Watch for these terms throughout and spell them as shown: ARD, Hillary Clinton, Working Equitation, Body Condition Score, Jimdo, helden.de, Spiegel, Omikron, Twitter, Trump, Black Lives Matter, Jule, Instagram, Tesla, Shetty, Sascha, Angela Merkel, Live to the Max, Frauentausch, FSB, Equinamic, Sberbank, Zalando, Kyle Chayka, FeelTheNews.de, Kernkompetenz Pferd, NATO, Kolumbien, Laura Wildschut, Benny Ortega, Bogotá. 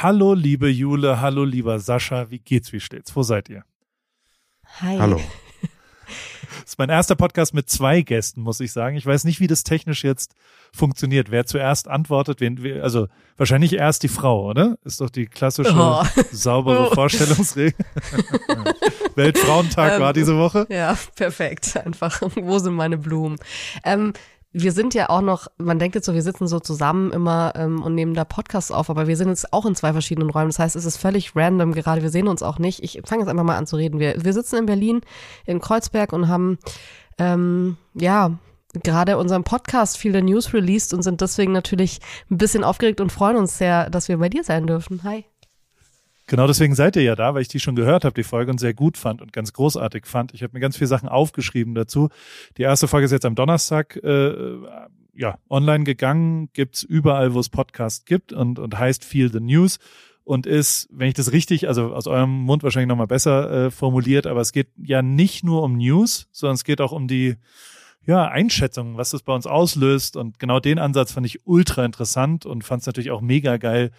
Hallo, liebe Jule, hallo, lieber Sascha. Wie geht's, wie steht's? Wo seid ihr? Hi. Hallo. Das ist mein erster Podcast mit zwei Gästen, muss ich sagen. Ich weiß nicht, wie das technisch jetzt funktioniert. Wer zuerst antwortet, also wahrscheinlich erst die Frau, oder? Ist doch die klassische, saubere Vorstellungsregel. Weltfrauentag war diese Woche. Ja, perfekt. Einfach, wo sind meine Blumen? Wir sind ja auch noch, man denkt jetzt so, wir sitzen so zusammen immer und nehmen da Podcasts auf, aber wir sind jetzt auch in zwei verschiedenen Räumen. Das heißt, es ist völlig random gerade, wir sehen uns auch nicht. Ich fange jetzt einfach mal an zu reden. Wir sitzen in Berlin, in Kreuzberg und haben, gerade unseren Podcast Feel the News released und sind deswegen natürlich ein bisschen aufgeregt und freuen uns sehr, dass wir bei dir sein dürfen. Hi. Genau, deswegen seid ihr ja da, weil ich die schon gehört habe, die Folge, und sehr gut fand und ganz großartig fand. Ich habe mir ganz viele Sachen aufgeschrieben dazu. Die erste Folge ist jetzt am Donnerstag online gegangen, gibt's überall, wo es Podcasts gibt, und heißt Feel the News und ist, wenn ich das richtig, also aus eurem Mund wahrscheinlich nochmal besser formuliert, aber es geht ja nicht nur um News, sondern es geht auch um die Einschätzung, was das bei uns auslöst, und genau den Ansatz fand ich ultra interessant und fand es natürlich auch mega geil,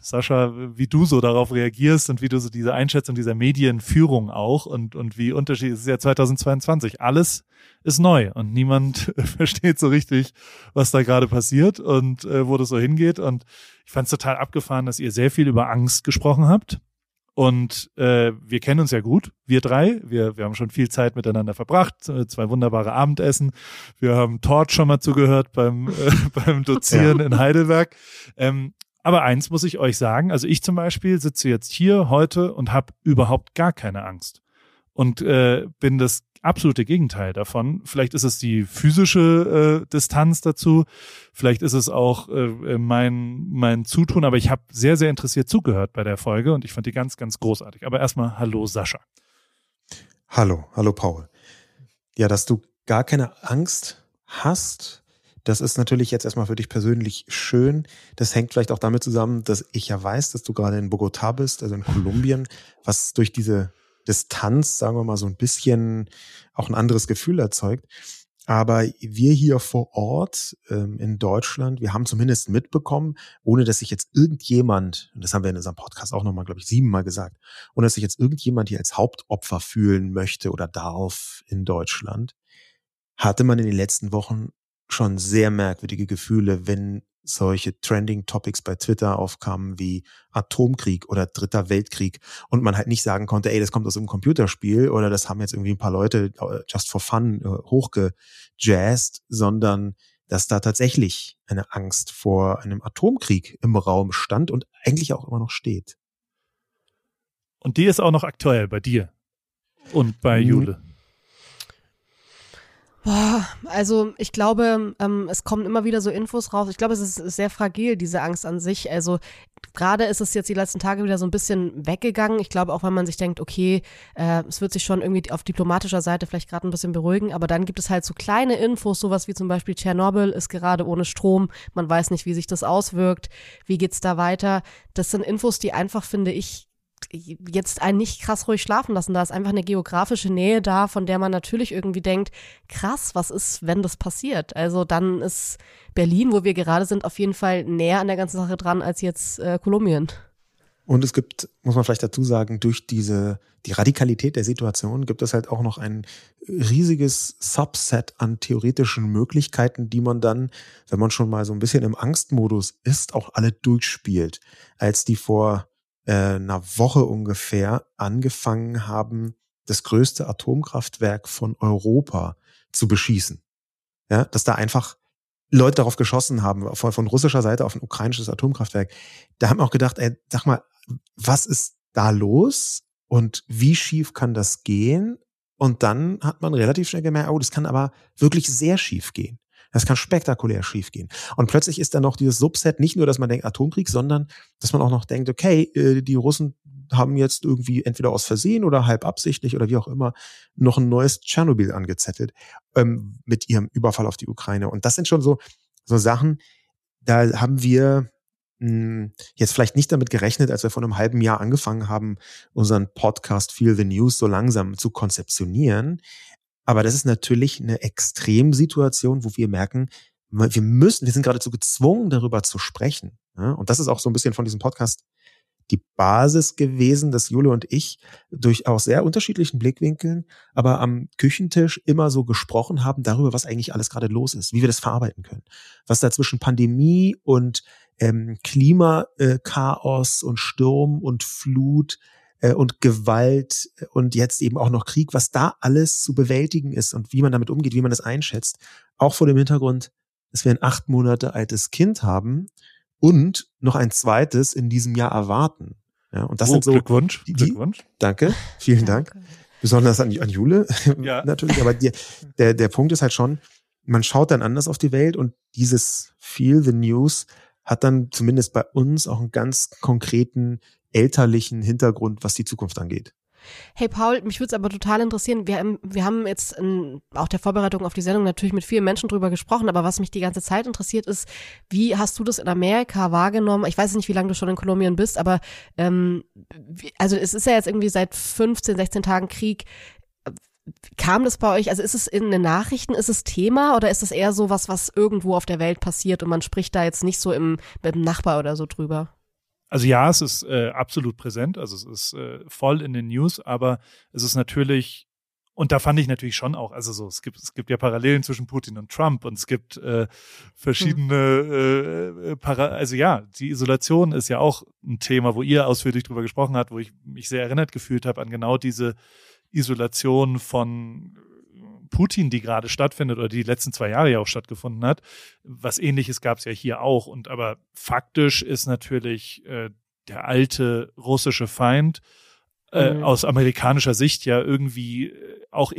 Sascha, wie du so darauf reagierst und wie du so diese Einschätzung dieser Medienführung auch und wie unterschiedlich, es ist ja 2022, alles ist neu und niemand versteht so richtig, was da gerade passiert und wo das so hingeht, und ich fand es total abgefahren, dass ihr sehr viel über Angst gesprochen habt und wir kennen uns ja gut, wir drei, wir haben schon viel Zeit miteinander verbracht, zwei wunderbare Abendessen, wir haben Tort schon mal zugehört beim Dozieren in Heidelberg, aber eins muss ich euch sagen, also ich zum Beispiel sitze jetzt hier heute und habe überhaupt gar keine Angst und bin das absolute Gegenteil davon. Vielleicht ist es die physische Distanz dazu, vielleicht ist es auch mein Zutun, aber ich habe sehr, sehr interessiert zugehört bei der Folge und ich fand die ganz, ganz großartig. Aber erstmal hallo Sascha. Hallo Paul. Ja, dass du gar keine Angst hast, das ist natürlich jetzt erstmal für dich persönlich schön. Das hängt vielleicht auch damit zusammen, dass ich ja weiß, dass du gerade in Bogotá bist, also in Kolumbien, was durch diese Distanz, sagen wir mal, so ein bisschen auch ein anderes Gefühl erzeugt. Aber wir hier vor Ort in Deutschland, wir haben zumindest mitbekommen, ohne dass sich jetzt irgendjemand, und das haben wir in unserem Podcast auch nochmal, glaube ich, 7-mal gesagt, ohne dass sich jetzt irgendjemand hier als Hauptopfer fühlen möchte oder darf in Deutschland, hatte man in den letzten Wochen schon sehr merkwürdige Gefühle, wenn solche Trending-Topics bei Twitter aufkamen wie Atomkrieg oder Dritter Weltkrieg und man halt nicht sagen konnte, das kommt aus einem Computerspiel oder das haben jetzt irgendwie ein paar Leute just for fun hochgejazzt, sondern dass da tatsächlich eine Angst vor einem Atomkrieg im Raum stand und eigentlich auch immer noch steht. Und die ist auch noch aktuell bei dir und bei Jule. Also ich glaube, es kommen immer wieder so Infos raus. Ich glaube, es ist sehr fragil, diese Angst an sich. Also gerade ist es jetzt die letzten Tage wieder so ein bisschen weggegangen. Ich glaube auch, wenn man sich denkt, okay, es wird sich schon irgendwie auf diplomatischer Seite vielleicht gerade ein bisschen beruhigen. Aber dann gibt es halt so kleine Infos, sowas wie zum Beispiel Tschernobyl ist gerade ohne Strom. Man weiß nicht, wie sich das auswirkt. Wie geht's da weiter? Das sind Infos, die einfach, finde ich, jetzt einen nicht krass ruhig schlafen lassen. Da ist einfach eine geografische Nähe da, von der man natürlich irgendwie denkt, krass, was ist, wenn das passiert? Also dann ist Berlin, wo wir gerade sind, auf jeden Fall näher an der ganzen Sache dran als jetzt Kolumbien. Und es gibt, muss man vielleicht dazu sagen, durch die Radikalität der Situation gibt es halt auch noch ein riesiges Subset an theoretischen Möglichkeiten, die man dann, wenn man schon mal so ein bisschen im Angstmodus ist, auch alle durchspielt. Als die vor einer Woche ungefähr angefangen haben, das größte Atomkraftwerk von Europa zu beschießen. Ja, dass da einfach Leute darauf geschossen haben, von russischer Seite auf ein ukrainisches Atomkraftwerk. Da haben wir auch gedacht, sag mal, was ist da los und wie schief kann das gehen? Und dann hat man relativ schnell gemerkt, das kann aber wirklich sehr schief gehen. Das kann spektakulär schief gehen. Und plötzlich ist dann noch dieses Subset, nicht nur, dass man denkt Atomkrieg, sondern dass man auch noch denkt, okay, die Russen haben jetzt irgendwie entweder aus Versehen oder halb absichtlich oder wie auch immer noch ein neues Tschernobyl angezettelt mit ihrem Überfall auf die Ukraine. Und das sind schon so Sachen, da haben wir jetzt vielleicht nicht damit gerechnet, als wir vor einem halben Jahr angefangen haben, unseren Podcast Feel the News so langsam zu konzeptionieren. Aber das ist natürlich eine Extremsituation, wo wir merken, wir sind geradezu gezwungen, darüber zu sprechen. Ja? Und das ist auch so ein bisschen von diesem Podcast die Basis gewesen, dass Jule und ich durch auch sehr unterschiedlichen Blickwinkeln, aber am Küchentisch immer so gesprochen haben darüber, was eigentlich alles gerade los ist, wie wir das verarbeiten können. Was da zwischen Pandemie und Klimakaos und Sturm und Flut und Gewalt und jetzt eben auch noch Krieg, was da alles zu bewältigen ist und wie man damit umgeht, wie man das einschätzt. Auch vor dem Hintergrund, dass wir ein 8 Monate altes Kind haben, und noch ein zweites in diesem Jahr erwarten. Ja, und das sind so Glückwunsch. Glückwunsch. Danke, vielen Danke. Dank. Besonders an Jule ja. natürlich. Aber der Punkt ist halt schon, man schaut dann anders auf die Welt und dieses Feel the News hat dann zumindest bei uns auch einen ganz konkreten elterlichen Hintergrund, was die Zukunft angeht. Hey Paul, mich würde es aber total interessieren, wir haben jetzt in auch der Vorbereitung auf die Sendung natürlich mit vielen Menschen drüber gesprochen, aber was mich die ganze Zeit interessiert ist, wie hast du das in Amerika wahrgenommen? Ich weiß nicht, wie lange du schon in Kolumbien bist, aber also es ist ja jetzt irgendwie seit 15, 16 Tagen Krieg. Kam das bei euch, also ist es in den Nachrichten, ist es Thema oder ist es eher so was irgendwo auf der Welt passiert und man spricht da jetzt nicht so mit dem Nachbar oder so drüber? Also ja, es ist absolut präsent, also es ist voll in den News, aber es ist natürlich, und da fand ich natürlich schon auch, also so, es gibt ja Parallelen zwischen Putin und Trump und es gibt verschiedene, also ja, die Isolation ist ja auch ein Thema, wo ihr ausführlich drüber gesprochen habt, wo ich mich sehr erinnert gefühlt habe an genau diese Isolation von Putin, die gerade stattfindet oder die letzten 2 Jahre ja auch stattgefunden hat. Was Ähnliches gab es ja hier auch. Und aber faktisch ist natürlich der alte russische Feind aus amerikanischer Sicht ja irgendwie auch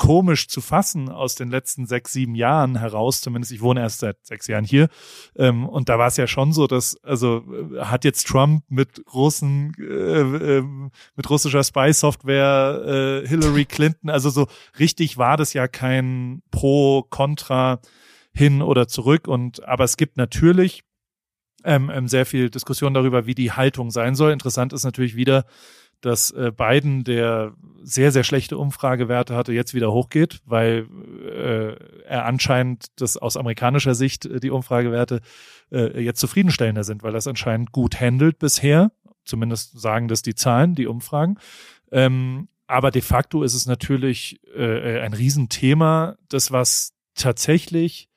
komisch zu fassen aus den letzten 6, 7 Jahren heraus. Zumindest ich wohne erst seit 6 Jahren hier. Und da war es ja schon so, dass, also hat jetzt Trump mit Russen, mit russischer Spy-Software, Hillary Clinton, also so richtig war das ja kein Pro, Contra, hin oder zurück. Aber es gibt natürlich sehr viel Diskussion darüber, wie die Haltung sein soll. Interessant ist natürlich wieder, dass Biden, der sehr, sehr schlechte Umfragewerte hatte, jetzt wieder hochgeht, weil er anscheinend, das aus amerikanischer Sicht die Umfragewerte jetzt zufriedenstellender sind, weil das anscheinend gut handelt bisher. Zumindest sagen das die Zahlen, die Umfragen. Aber de facto ist es natürlich ein Riesenthema, das was tatsächlich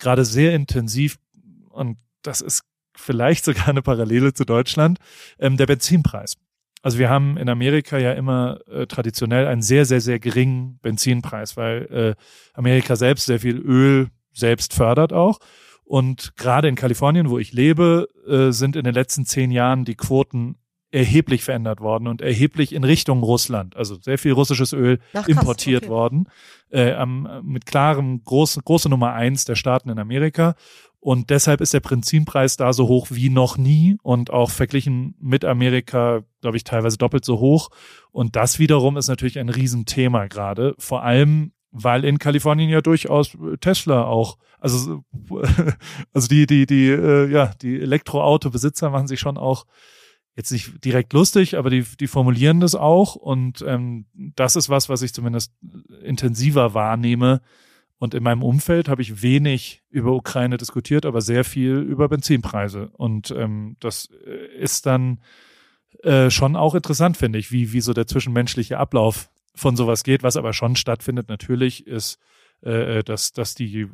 gerade sehr intensiv, und das ist vielleicht sogar eine Parallele zu Deutschland, der Benzinpreis. Also wir haben in Amerika ja immer traditionell einen sehr, sehr, sehr geringen Benzinpreis, weil Amerika selbst sehr viel Öl selbst fördert auch. Und gerade in Kalifornien, wo ich lebe, sind in den letzten 10 Jahren die Quoten erheblich verändert worden und erheblich in Richtung Russland. Also sehr viel russisches Öl importiert worden. Mit klarem, große Nummer 1 der Staaten in Amerika. Und deshalb ist der Benzinpreis da so hoch wie noch nie und auch verglichen mit Amerika, glaube ich, teilweise doppelt so hoch. Und das wiederum ist natürlich ein Riesenthema gerade, vor allem, weil in Kalifornien ja durchaus Tesla auch, also die Elektroautobesitzer machen sich schon auch jetzt nicht direkt lustig, aber die formulieren das auch. Und das ist was ich zumindest intensiver wahrnehme. Und in meinem Umfeld habe ich wenig über Ukraine diskutiert, aber sehr viel über Benzinpreise. Und das ist dann schon auch interessant, finde ich, wie so der zwischenmenschliche Ablauf von sowas geht. Was aber schon stattfindet natürlich ist, dass die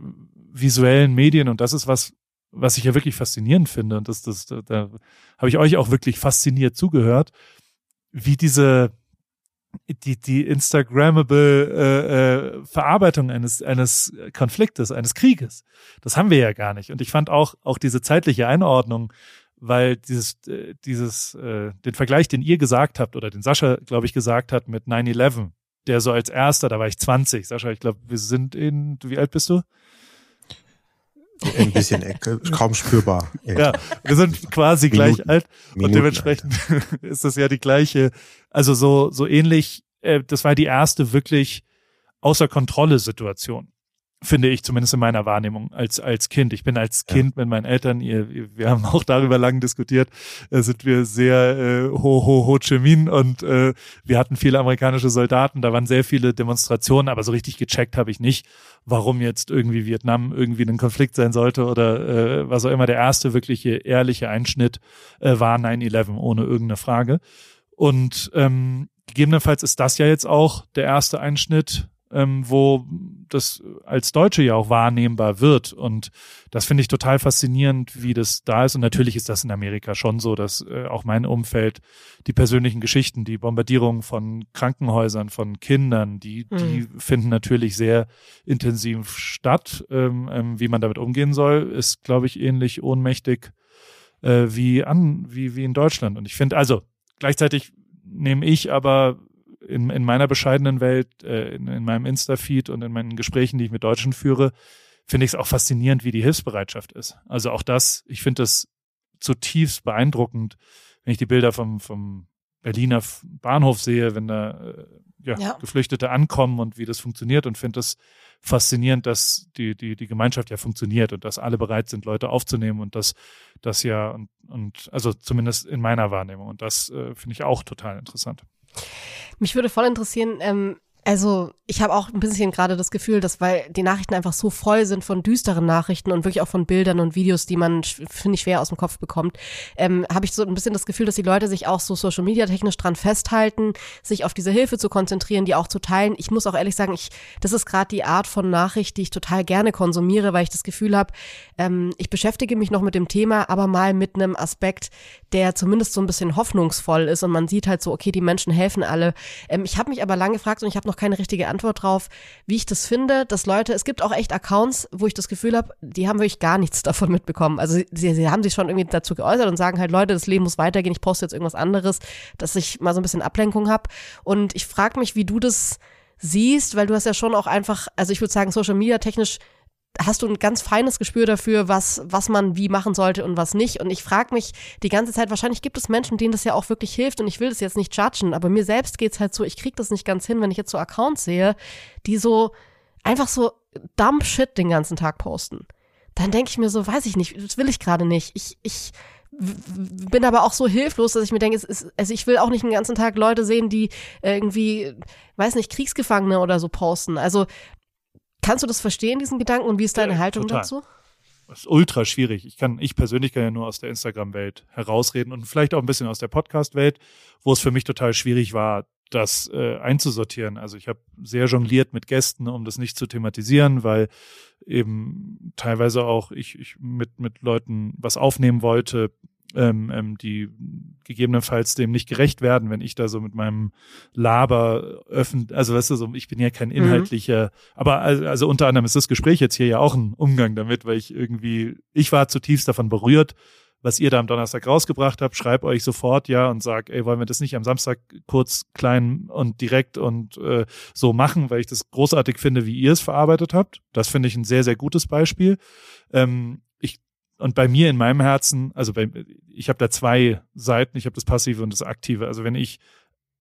visuellen Medien, und das ist was ich ja wirklich faszinierend finde, und da habe ich euch auch wirklich fasziniert zugehört, wie diese die Instagrammable Verarbeitung eines Konfliktes, eines Krieges. Das haben wir ja gar nicht. Und ich fand auch diese zeitliche Einordnung, weil den Vergleich, den ihr gesagt habt oder den Sascha, glaube ich, gesagt hat mit 9/11, der so als erster, da war ich 20. Sascha, ich glaube, wie alt bist du? Ein bisschen kaum spürbar. Ja, wir sind quasi gleich alt und dementsprechend ist das ja die gleiche, also so ähnlich, das war die erste wirklich außer Kontrolle Situation finde ich zumindest in meiner Wahrnehmung als Kind. Ich bin als Kind mit meinen Eltern, wir haben auch darüber lang diskutiert, sind wir sehr Ho-Chi-Minh und wir hatten viele amerikanische Soldaten, da waren sehr viele Demonstrationen, aber so richtig gecheckt habe ich nicht, warum jetzt irgendwie Vietnam irgendwie ein Konflikt sein sollte oder was auch immer. Der erste wirkliche ehrliche Einschnitt war 9/11, ohne irgendeine Frage. Und gegebenenfalls ist das ja jetzt auch der erste Einschnitt, wo das als Deutsche ja auch wahrnehmbar wird. Und das finde ich total faszinierend, wie das da ist. Und natürlich ist das in Amerika schon so, dass auch mein Umfeld, die persönlichen Geschichten, die Bombardierung von Krankenhäusern, von Kindern, die finden natürlich sehr intensiv statt. Wie man damit umgehen soll, ist, glaube ich, ähnlich ohnmächtig wie in Deutschland. Und ich finde, also gleichzeitig nehme ich aber in meiner bescheidenen Welt, in meinem Insta-Feed und in meinen Gesprächen, die ich mit Deutschen führe, finde ich es auch faszinierend, wie die Hilfsbereitschaft ist. Also auch das, ich finde das zutiefst beeindruckend, wenn ich die Bilder vom Berliner Bahnhof sehe, wenn da Geflüchtete ankommen und wie das funktioniert, und finde das faszinierend, dass die Gemeinschaft ja funktioniert und dass alle bereit sind, Leute aufzunehmen und dass das ja und also zumindest in meiner Wahrnehmung, und das finde ich auch total interessant. Mich würde voll interessieren, also ich habe auch ein bisschen gerade das Gefühl, dass, weil die Nachrichten einfach so voll sind von düsteren Nachrichten und wirklich auch von Bildern und Videos, die man, finde ich, schwer aus dem Kopf bekommt, habe ich so ein bisschen das Gefühl, dass die Leute sich auch so Social-Media-technisch dran festhalten, sich auf diese Hilfe zu konzentrieren, die auch zu teilen. Ich muss auch ehrlich sagen, das ist gerade die Art von Nachricht, die ich total gerne konsumiere, weil ich das Gefühl habe, ich beschäftige mich noch mit dem Thema, aber mal mit einem Aspekt, der zumindest so ein bisschen hoffnungsvoll ist, und man sieht halt so, okay, die Menschen helfen alle. Ich habe mich aber lange gefragt, und ich habe noch keine richtige Antwort drauf, wie ich das finde, dass Leute, es gibt auch echt Accounts, wo ich das Gefühl habe, die haben wirklich gar nichts davon mitbekommen. Also sie haben sich schon irgendwie dazu geäußert und sagen halt, Leute, das Leben muss weitergehen, ich poste jetzt irgendwas anderes, dass ich mal so ein bisschen Ablenkung habe. Und ich frage mich, wie du das siehst, weil du hast ja schon auch einfach, also ich würde sagen, Social Media technisch hast du ein ganz feines Gespür dafür, was man wie machen sollte und was nicht. Und ich frage mich die ganze Zeit, wahrscheinlich gibt es Menschen, denen das ja auch wirklich hilft, und ich will das jetzt nicht judgen, aber mir selbst geht's halt so, ich kriege das nicht ganz hin, wenn ich jetzt so Accounts sehe, die so einfach so dumb shit den ganzen Tag posten. Dann denke ich mir so, weiß ich nicht, das will ich gerade nicht. Ich bin aber auch so hilflos, dass ich mir denke, also ich will auch nicht den ganzen Tag Leute sehen, die irgendwie, weiß nicht, Kriegsgefangene oder so posten. Also kannst du das verstehen, diesen Gedanken, und wie ist deine Haltung total dazu? Das ist ultra schwierig. Ich persönlich kann ja nur aus der Instagram-Welt herausreden und vielleicht auch ein bisschen aus der Podcast-Welt, wo es für mich total schwierig war, das einzusortieren. Also ich habe sehr jongliert mit Gästen, um das nicht zu thematisieren, weil eben teilweise auch ich mit Leuten was aufnehmen wollte, die gegebenenfalls dem nicht gerecht werden, wenn ich da so mit meinem Laber also weißt du, so, ich bin ja kein inhaltlicher, aber also unter anderem ist das Gespräch jetzt hier ja auch ein Umgang damit, weil ich war zutiefst davon berührt, was ihr da am Donnerstag rausgebracht habt, schreib euch sofort und sag, ey, wollen wir das nicht am Samstag kurz, klein und direkt und so machen, weil ich das großartig finde, wie ihr es verarbeitet habt. Das finde ich ein sehr, sehr gutes Beispiel. Und bei mir in meinem Herzen, ich habe da zwei Seiten, ich habe das Passive und das Aktive. Also wenn ich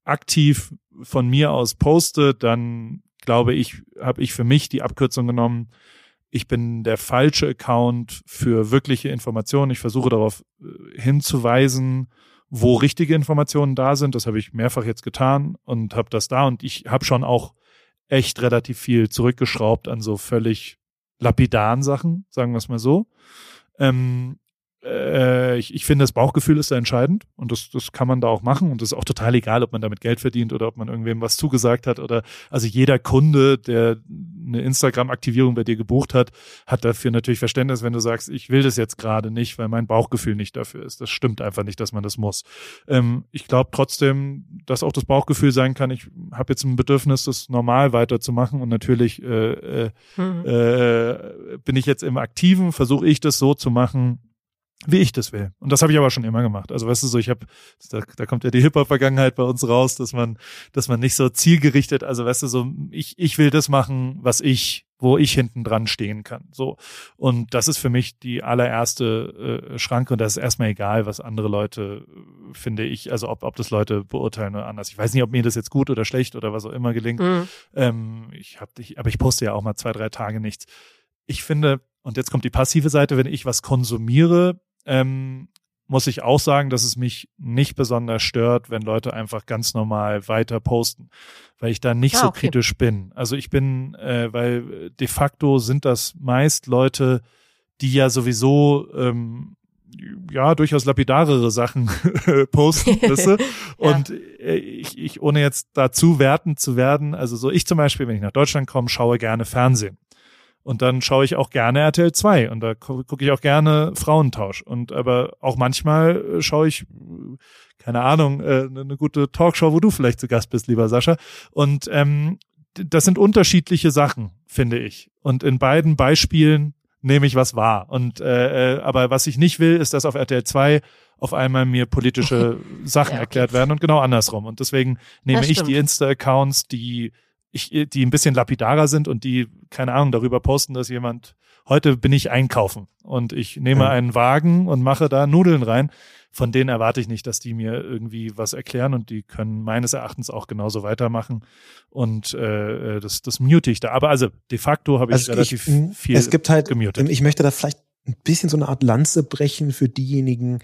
aktiv von mir aus poste, dann glaube ich, habe ich für mich die Abkürzung genommen, ich bin der falsche Account für wirkliche Informationen. Ich versuche darauf hinzuweisen, wo richtige Informationen da sind. Das habe ich mehrfach jetzt getan und habe das da. Und ich habe schon auch echt relativ viel zurückgeschraubt an so völlig lapidaren Sachen, sagen wir es mal so. Ich finde, das Bauchgefühl ist da entscheidend, und das kann man da auch machen, und das ist auch total egal, ob man damit Geld verdient oder ob man irgendwem was zugesagt hat oder, also jeder Kunde, der eine Instagram-Aktivierung bei dir gebucht hat, hat dafür natürlich Verständnis, wenn du sagst, ich will das jetzt gerade nicht, weil mein Bauchgefühl nicht dafür ist. Das stimmt einfach nicht, dass man das muss. Ich glaube trotzdem, dass auch das Bauchgefühl sein kann, ich habe jetzt ein Bedürfnis, das normal weiterzumachen, und natürlich bin ich jetzt im Aktiven, versuche ich das so zu machen, wie ich das will. Und das habe ich aber schon immer gemacht. Also weißt du so, da kommt ja die Hip-Hop-Vergangenheit bei uns raus, dass man nicht so zielgerichtet, also weißt du so, ich will das machen, wo ich hinten dran stehen kann. So. Und das ist für mich die allererste Schranke, und das ist erstmal egal, was andere Leute finde ich, also ob das Leute beurteilen oder anders. Ich weiß nicht, ob mir das jetzt gut oder schlecht oder was auch immer gelingt. Mhm. Aber ich poste ja auch mal 2-3 Tage nichts. Ich finde, und jetzt kommt die passive Seite, wenn ich was konsumiere, muss ich auch sagen, dass es mich nicht besonders stört, wenn Leute einfach ganz normal weiter posten, weil ich da nicht so kritisch bin. Also ich bin, weil de facto sind das meist Leute, die ja sowieso durchaus lapidarere Sachen posten müssen. Und ich, ohne jetzt dazu wertend zu werden, also so ich zum Beispiel, wenn ich nach Deutschland komme, schaue gerne Fernsehen. Und dann schaue ich auch gerne RTL 2 und da gucke ich auch gerne Frauentausch. Aber auch manchmal schaue ich, keine Ahnung, eine gute Talkshow, wo du vielleicht zu Gast bist, lieber Sascha. Und das sind unterschiedliche Sachen, finde ich. Und in beiden Beispielen nehme ich was wahr. Aber was ich nicht will, ist, dass auf RTL 2 auf einmal mir politische Sachen erklärt werden und genau andersrum. Und deswegen nehme ich die Insta-Accounts, die ein bisschen lapidarer sind und die, keine Ahnung, darüber posten, dass jemand, heute bin ich einkaufen und ich nehme einen Wagen und mache da Nudeln rein. Von denen erwarte ich nicht, dass die mir irgendwie was erklären und die können meines Erachtens auch genauso weitermachen und das mute ich da. Aber also de facto habe ich relativ viel es gibt halt, gemutet. Ich möchte da vielleicht ein bisschen so eine Art Lanze brechen für diejenigen,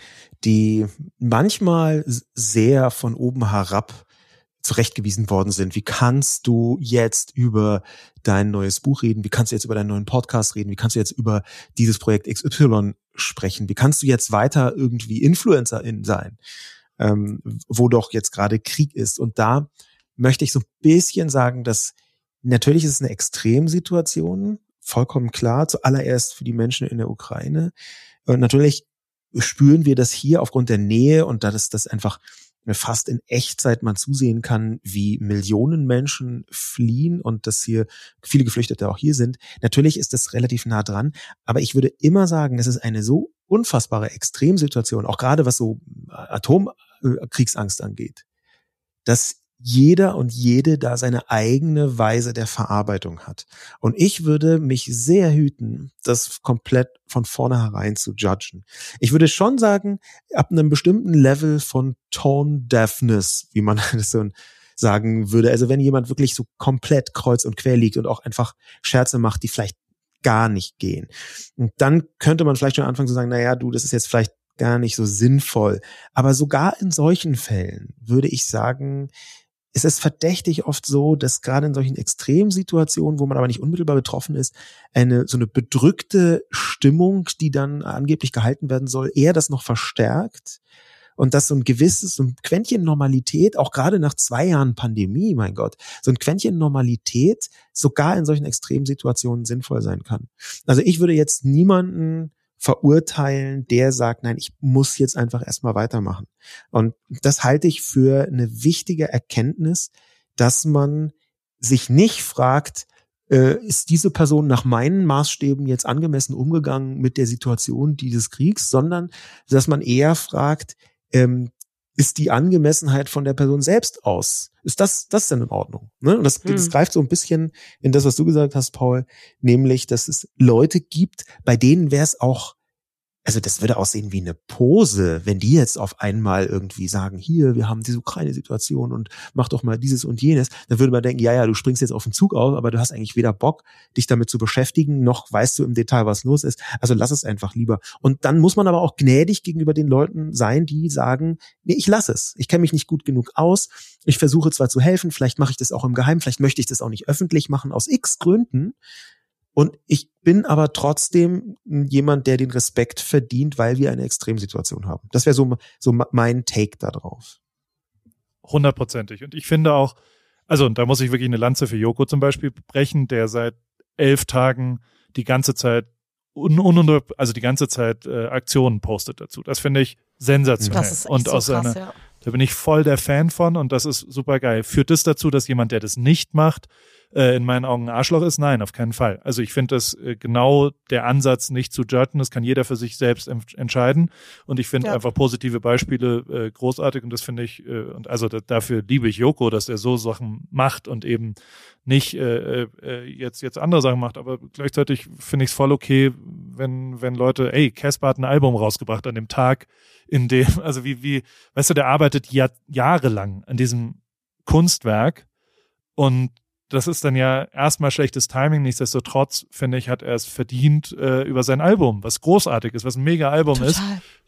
die manchmal sehr von oben herab zurechtgewiesen worden sind. Wie kannst du jetzt über dein neues Buch reden? Wie kannst du jetzt über deinen neuen Podcast reden? Wie kannst du jetzt über dieses Projekt XY sprechen? Wie kannst du jetzt weiter irgendwie InfluencerIn sein? Wo doch jetzt gerade Krieg ist. Und da möchte ich so ein bisschen sagen, dass natürlich ist es eine Extremsituation, vollkommen klar, zuallererst für die Menschen in der Ukraine. Und natürlich spüren wir das hier aufgrund der Nähe und da das einfach fast in Echtzeit man zusehen kann, wie Millionen Menschen fliehen und dass hier viele Geflüchtete auch hier sind. Natürlich ist das relativ nah dran, aber ich würde immer sagen, es ist eine so unfassbare Extremsituation, auch gerade was so Atomkriegsangst angeht, dass jeder und jede da seine eigene Weise der Verarbeitung hat. Und ich würde mich sehr hüten, das komplett von vornherein zu judgen. Ich würde schon sagen, ab einem bestimmten Level von Tone Deafness, wie man das so sagen würde, also wenn jemand wirklich so komplett kreuz und quer liegt und auch einfach Scherze macht, die vielleicht gar nicht gehen. Und dann könnte man vielleicht schon anfangen zu sagen, naja, du, das ist jetzt vielleicht gar nicht so sinnvoll. Aber sogar in solchen Fällen würde ich sagen, es ist verdächtig oft so, dass gerade in solchen Extremsituationen, wo man aber nicht unmittelbar betroffen ist, so eine bedrückte Stimmung, die dann angeblich gehalten werden soll, eher das noch verstärkt und dass so ein Quäntchen Normalität, auch gerade nach 2 Jahren Pandemie, mein Gott, so ein Quäntchen Normalität sogar in solchen Extremsituationen sinnvoll sein kann. Also ich würde jetzt niemanden verurteilen, der sagt, nein, ich muss jetzt einfach erstmal weitermachen. Und das halte ich für eine wichtige Erkenntnis, dass man sich nicht fragt, ist diese Person nach meinen Maßstäben jetzt angemessen umgegangen mit der Situation dieses Kriegs, sondern dass man eher fragt, ist die Angemessenheit von der Person selbst aus? Ist das denn in Ordnung? Ne? Und das greift so ein bisschen in das, was du gesagt hast, Paul, nämlich, dass es Leute gibt, bei denen wäre es auch, also das würde aussehen wie eine Pose, wenn die jetzt auf einmal irgendwie sagen, hier, wir haben diese Ukraine-Situation und mach doch mal dieses und jenes. Dann würde man denken, ja, du springst jetzt auf den Zug auf, aber du hast eigentlich weder Bock, dich damit zu beschäftigen, noch weißt du im Detail, was los ist. Also lass es einfach lieber. Und dann muss man aber auch gnädig gegenüber den Leuten sein, die sagen, nee, ich lass es. Ich kenne mich nicht gut genug aus. Ich versuche zwar zu helfen, vielleicht mache ich das auch im Geheimen, vielleicht möchte ich das auch nicht öffentlich machen, aus X Gründen. Und ich bin aber trotzdem jemand, der den Respekt verdient, weil wir eine Extremsituation haben. Das wäre so mein Take da drauf. 100%. Und ich finde auch, also und da muss ich wirklich eine Lanze für Joko zum Beispiel brechen, der seit 11 Tagen die ganze Zeit Aktionen postet dazu. Das finde ich sensationell. Das ist echt und so krass, da bin ich voll der Fan von und das ist super geil. Führt das dazu, dass jemand, der das nicht macht, in meinen Augen ein Arschloch ist? Nein, auf keinen Fall. Also ich finde das genau der Ansatz, nicht zu judgen. Das kann jeder für sich selbst entscheiden. Und ich finde einfach positive Beispiele großartig. Und das finde ich, und also dafür liebe ich Joko, dass er so Sachen macht und eben nicht jetzt andere Sachen macht. Aber gleichzeitig finde ich es voll okay, wenn Leute, ey, Casper hat ein Album rausgebracht an dem Tag, in dem, also wie, weißt du, der arbeitet jahrelang an diesem Kunstwerk und das ist dann ja erstmal schlechtes Timing. Nichtsdestotrotz, finde ich, hat er es verdient, über sein Album, was großartig ist, was ein mega Album ist,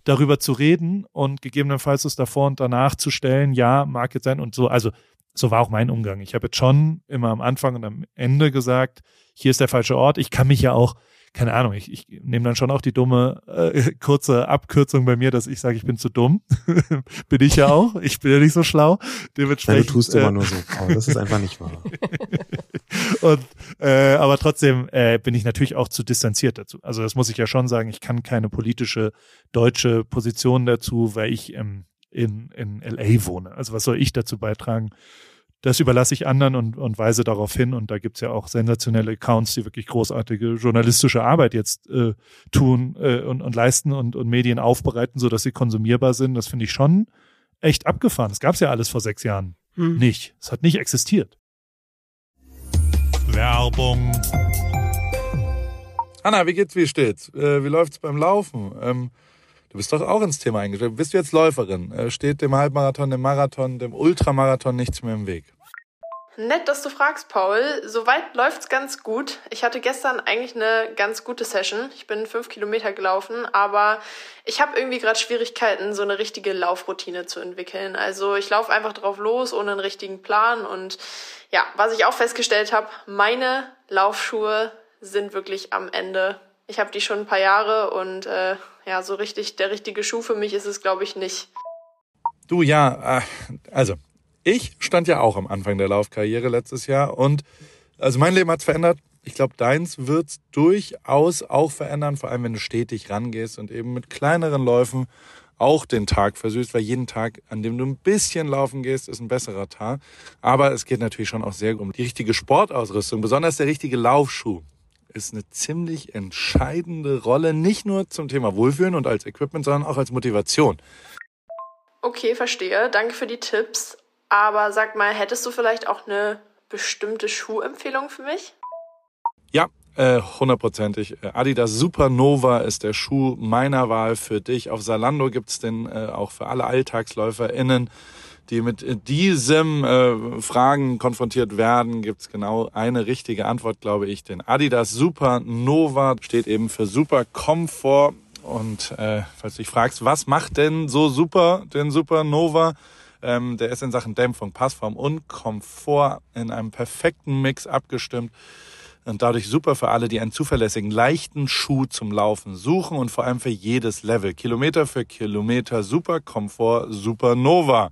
darüber zu reden und gegebenenfalls es davor und danach zu stellen. Ja, mag jetzt sein und so. Also, so war auch mein Umgang. Ich habe jetzt schon immer am Anfang und am Ende gesagt, hier ist der falsche Ort. Ich kann mich ja auch, keine Ahnung, ich nehme dann schon auch die dumme, kurze Abkürzung bei mir, dass ich sage, ich bin zu dumm. Bin ich ja auch. Ich bin ja nicht so schlau. Dementsprechend, du tust immer nur so. Oh, das ist einfach nicht wahr. Und, aber trotzdem bin ich natürlich auch zu distanziert dazu. Also das muss ich ja schon sagen. Ich kann keine politische deutsche Position dazu, weil ich in LA wohne. Also was soll ich dazu beitragen? Das überlasse ich anderen und weise darauf hin. Und da gibt es ja auch sensationelle Accounts, die wirklich großartige journalistische Arbeit jetzt tun und leisten und Medien aufbereiten, sodass sie konsumierbar sind. Das finde ich schon echt abgefahren. Das gab es ja alles vor 6 Jahren nicht. Es hat nicht existiert. Werbung. Anna, wie geht's, wie steht's? Wie läuft's beim Laufen? Du bist doch auch ins Thema eingestellt. Bist du jetzt Läuferin? Steht dem Halbmarathon, dem Marathon, dem Ultramarathon nichts mehr im Weg? Nett, dass du fragst, Paul. Soweit läuft's ganz gut. Ich hatte gestern eigentlich eine ganz gute Session. Ich bin 5 Kilometer gelaufen, aber ich habe irgendwie gerade Schwierigkeiten, so eine richtige Laufroutine zu entwickeln. Also ich laufe einfach drauf los, ohne einen richtigen Plan. Und ja, was ich auch festgestellt habe, meine Laufschuhe sind wirklich am Ende. Ich habe die schon ein paar Jahre und ja, so richtig der richtige Schuh für mich ist es, glaube ich, nicht. Du, ja, also ich stand ja auch am Anfang der Laufkarriere letztes Jahr und also mein Leben hat's verändert. Ich glaube, deins wird's durchaus auch verändern, vor allem wenn du stetig rangehst und eben mit kleineren Läufen auch den Tag versüßt, weil jeden Tag, an dem du ein bisschen laufen gehst, ist ein besserer Tag. Aber es geht natürlich schon auch sehr um die richtige Sportausrüstung, besonders der richtige Laufschuh ist eine ziemlich entscheidende Rolle, nicht nur zum Thema Wohlfühlen und als Equipment, sondern auch als Motivation. Okay, verstehe. Danke für die Tipps. Aber sag mal, hättest du vielleicht auch eine bestimmte Schuhempfehlung für mich? Ja, hundertprozentig. Adidas Supernova ist der Schuh meiner Wahl für dich. Auf Zalando gibt es den auch für alle AlltagsläuferInnen. Die mit diesem Fragen konfrontiert werden, gibt es genau eine richtige Antwort, glaube ich. Den Adidas Supernova steht eben für super Komfort. Und falls du dich fragst, was macht denn so super den Supernova? Der ist in Sachen Dämpfung, Passform und Komfort in einem perfekten Mix abgestimmt. Und dadurch super für alle, die einen zuverlässigen, leichten Schuh zum Laufen suchen und vor allem für jedes Level. Kilometer für Kilometer, super Komfort, Supernova.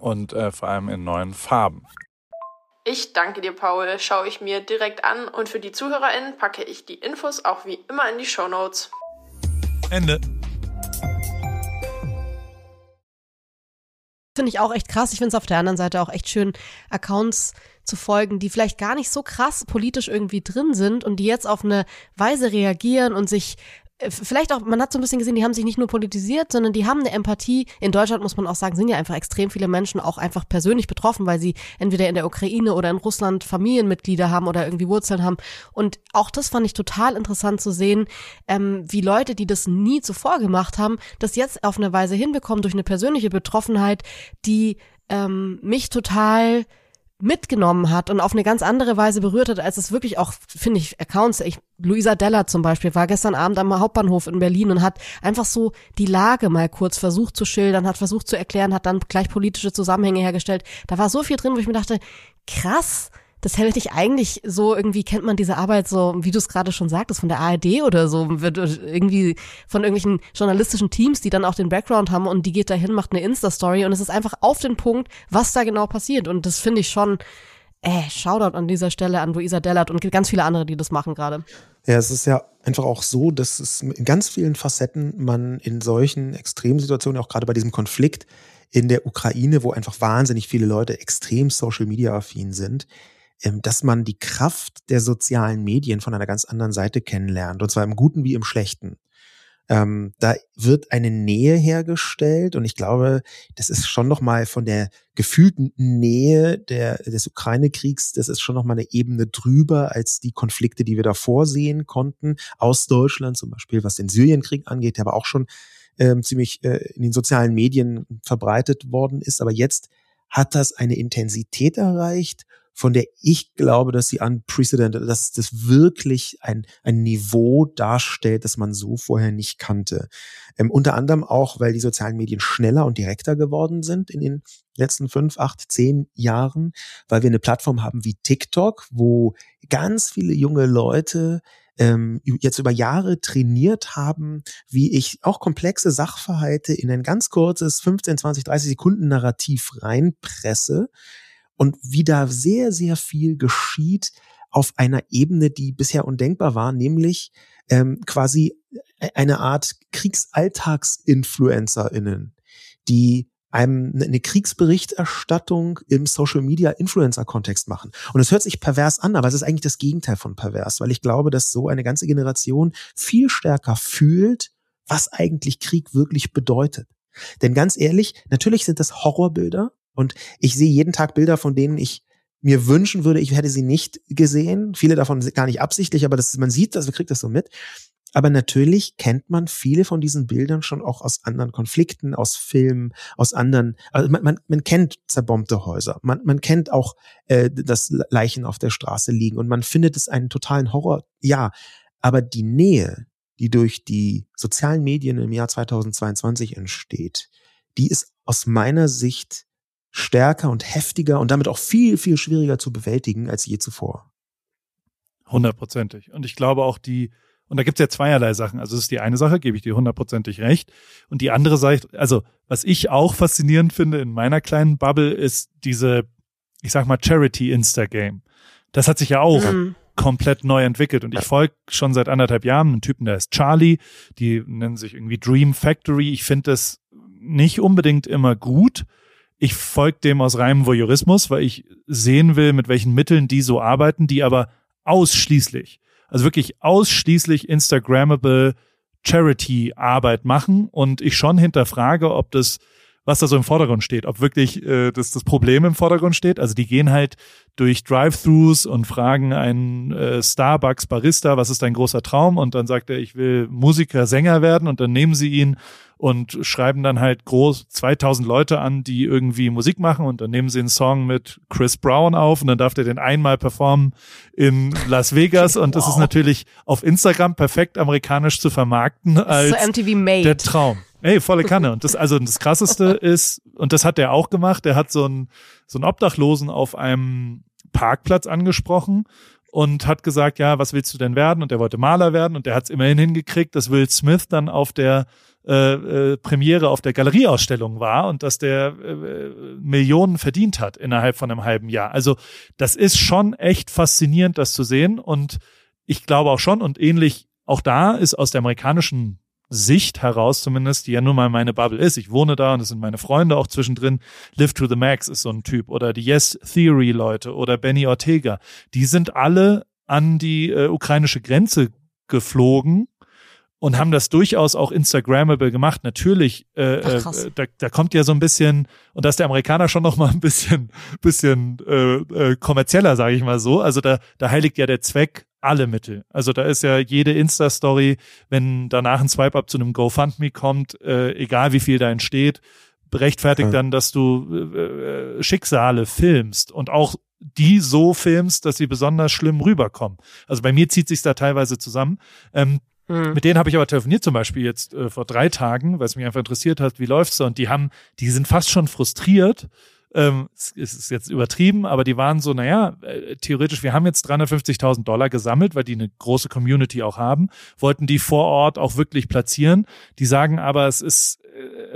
Und vor allem in neuen Farben. Ich danke dir, Paul. Schaue ich mir direkt an. Und für die ZuhörerInnen packe ich die Infos auch wie immer in die Shownotes. Ende. Finde ich auch echt krass. Ich finde es auf der anderen Seite auch echt schön, Accounts zu folgen, die vielleicht gar nicht so krass politisch irgendwie drin sind und die jetzt auf eine Weise reagieren und sich vielleicht auch, man hat so ein bisschen gesehen, die haben sich nicht nur politisiert, sondern die haben eine Empathie. In Deutschland muss man auch sagen, sind ja einfach extrem viele Menschen auch einfach persönlich betroffen, weil sie entweder in der Ukraine oder in Russland Familienmitglieder haben oder irgendwie Wurzeln haben. Und auch das fand ich total interessant zu sehen, wie Leute, die das nie zuvor gemacht haben, das jetzt auf eine Weise hinbekommen durch eine persönliche Betroffenheit, die mich total mitgenommen hat und auf eine ganz andere Weise berührt hat, als es wirklich auch, finde ich, Accounts. Luisa Dellert zum Beispiel war gestern Abend am Hauptbahnhof in Berlin und hat einfach so die Lage mal kurz versucht zu schildern, hat versucht zu erklären, hat dann gleich politische Zusammenhänge hergestellt. Da war so viel drin, wo ich mir dachte, krass, Das hätte ich eigentlich so, irgendwie kennt man diese Arbeit so, wie du es gerade schon sagtest, von der ARD oder so, irgendwie von irgendwelchen journalistischen Teams, die dann auch den Background haben, und die geht dahin, macht eine Insta-Story und es ist einfach auf den Punkt, was da genau passiert. Und das finde ich schon, Shoutout an dieser Stelle an Luisa Dellert und ganz viele andere, die das machen gerade. Ja, es ist ja einfach auch so, dass es in ganz vielen Facetten man in solchen Extremsituationen, auch gerade bei diesem Konflikt in der Ukraine, wo einfach wahnsinnig viele Leute extrem Social-Media-affin sind, dass man die Kraft der sozialen Medien von einer ganz anderen Seite kennenlernt, und zwar im Guten wie im Schlechten. Da wird eine Nähe hergestellt, und ich glaube, das ist schon nochmal von der gefühlten Nähe des Ukraine-Kriegs, das ist schon nochmal eine Ebene drüber als die Konflikte, die wir davor sehen konnten, aus Deutschland zum Beispiel, was den Syrienkrieg angeht, der aber auch schon ziemlich in den sozialen Medien verbreitet worden ist. Aber jetzt hat das eine Intensität erreicht, von der ich glaube, dass sie unprecedented, dass das wirklich ein Niveau darstellt, das man so vorher nicht kannte. Unter anderem auch, weil die sozialen Medien schneller und direkter geworden sind in den letzten 5, 8, 10 Jahren, weil wir eine Plattform haben wie TikTok, wo ganz viele junge Leute jetzt über Jahre trainiert haben, wie ich auch komplexe Sachverhalte in ein ganz kurzes 15, 20, 30 Sekunden Narrativ reinpresse, und wie da sehr, sehr viel geschieht auf einer Ebene, die bisher undenkbar war, nämlich quasi eine Art KriegsalltagsinfluencerInnen, die einem eine Kriegsberichterstattung im Social-Media-Influencer-Kontext machen. Und es hört sich pervers an, aber es ist eigentlich das Gegenteil von pervers, weil ich glaube, dass so eine ganze Generation viel stärker fühlt, was eigentlich Krieg wirklich bedeutet. Denn ganz ehrlich, natürlich sind das Horrorbilder, und ich sehe jeden Tag Bilder, von denen ich mir wünschen würde, ich hätte sie nicht gesehen. Viele davon gar nicht absichtlich, aber man sieht das, man kriegt das so mit. Aber natürlich kennt man viele von diesen Bildern schon auch aus anderen Konflikten, aus Filmen, also man kennt zerbombte Häuser, man kennt auch, dass Leichen auf der Straße liegen, und man findet es einen totalen Horror. Ja, aber die Nähe, die durch die sozialen Medien im Jahr 2022 entsteht, die ist aus meiner Sicht stärker und heftiger und damit auch viel, viel schwieriger zu bewältigen als je zuvor. 100%. Und ich glaube auch und da gibt es ja zweierlei Sachen. Also das ist die eine Sache, gebe ich dir 100% recht. Und die andere Sache, also was ich auch faszinierend finde in meiner kleinen Bubble, ist diese, ich sag mal, Charity-Insta-Game. Das hat sich ja auch komplett neu entwickelt. Und ich folge schon seit 1,5 Jahren einem Typen, der heißt Charlie. Die nennen sich irgendwie Dream Factory. Ich finde das nicht unbedingt immer gut. Ich folge dem aus reinem Voyeurismus, weil ich sehen will, mit welchen Mitteln die so arbeiten, die aber ausschließlich, also wirklich ausschließlich Instagrammable Charity-Arbeit machen, und ich schon hinterfrage, ob das, was da so im Vordergrund steht, ob wirklich das Problem im Vordergrund steht. Also die gehen halt durch Drive-Thrus und fragen einen Starbucks-Barista, was ist dein großer Traum? Und dann sagt er, ich will Musiker, Sänger werden, und dann nehmen sie ihn und schreiben dann halt groß 2000 Leute an, die irgendwie Musik machen, und dann nehmen sie einen Song mit Chris Brown auf und dann darf der den einmal performen in Las Vegas, und das ist natürlich auf Instagram perfekt amerikanisch zu vermarkten als so MTV Made. Der Traum. Ey, volle Kanne. Und das, also das Krasseste ist, und das hat der auch gemacht, der hat so einen Obdachlosen auf einem Parkplatz angesprochen und hat gesagt, ja, was willst du denn werden? Und er wollte Maler werden, und der hat es immerhin hingekriegt, dass Will Smith dann auf der Premiere auf der Galerieausstellung war und dass der Millionen verdient hat innerhalb von einem halben Jahr. Also das ist schon echt faszinierend, das zu sehen, und ich glaube auch schon, und ähnlich auch da ist aus der amerikanischen Sicht heraus zumindest, die ja nun mal meine Bubble ist. Ich wohne da und es sind meine Freunde auch zwischendrin. Live to the Max ist so ein Typ, oder die Yes Theory Leute oder Benny Ortega. Die sind alle an die ukrainische Grenze geflogen und haben das durchaus auch Instagrammable gemacht. Natürlich, da kommt ja so ein bisschen, und da ist der Amerikaner schon noch mal ein bisschen kommerzieller, sage ich mal so. Also da heiligt ja der Zweck alle Mittel. Also da ist ja jede Insta-Story, wenn danach ein Swipe-Up zu einem GoFundMe kommt, egal wie viel da entsteht, rechtfertigt dann, dass du Schicksale filmst und auch die so filmst, dass sie besonders schlimm rüberkommen. Also bei mir zieht sich da teilweise zusammen. Mit denen habe ich aber telefoniert, zum Beispiel jetzt vor 3 Tagen, weil es mich einfach interessiert hat, wie läuft's da? Und die sind fast schon frustriert, Es ist jetzt übertrieben, aber die waren so, naja, theoretisch, wir haben jetzt $350.000 gesammelt, weil die eine große Community auch haben, wollten die vor Ort auch wirklich platzieren. Die sagen aber, es ist,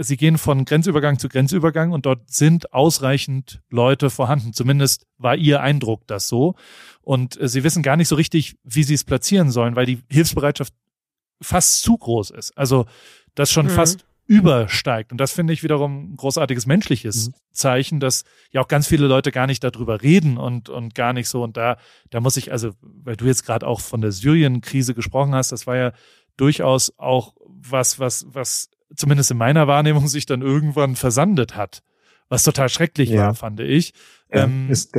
sie gehen von Grenzübergang zu Grenzübergang und dort sind ausreichend Leute vorhanden. Zumindest war ihr Eindruck das so. Und sie wissen gar nicht so richtig, wie sie es platzieren sollen, weil die Hilfsbereitschaft fast zu groß ist. Also das schon fast übersteigt. Und das finde ich wiederum ein großartiges menschliches Zeichen, dass ja auch ganz viele Leute gar nicht darüber reden und gar nicht so. Und da muss ich, also, weil du jetzt gerade auch von der Syrien-Krise gesprochen hast, das war ja durchaus auch was zumindest in meiner Wahrnehmung sich dann irgendwann versandet hat. Was total schrecklich war, fand ich. Da gibt's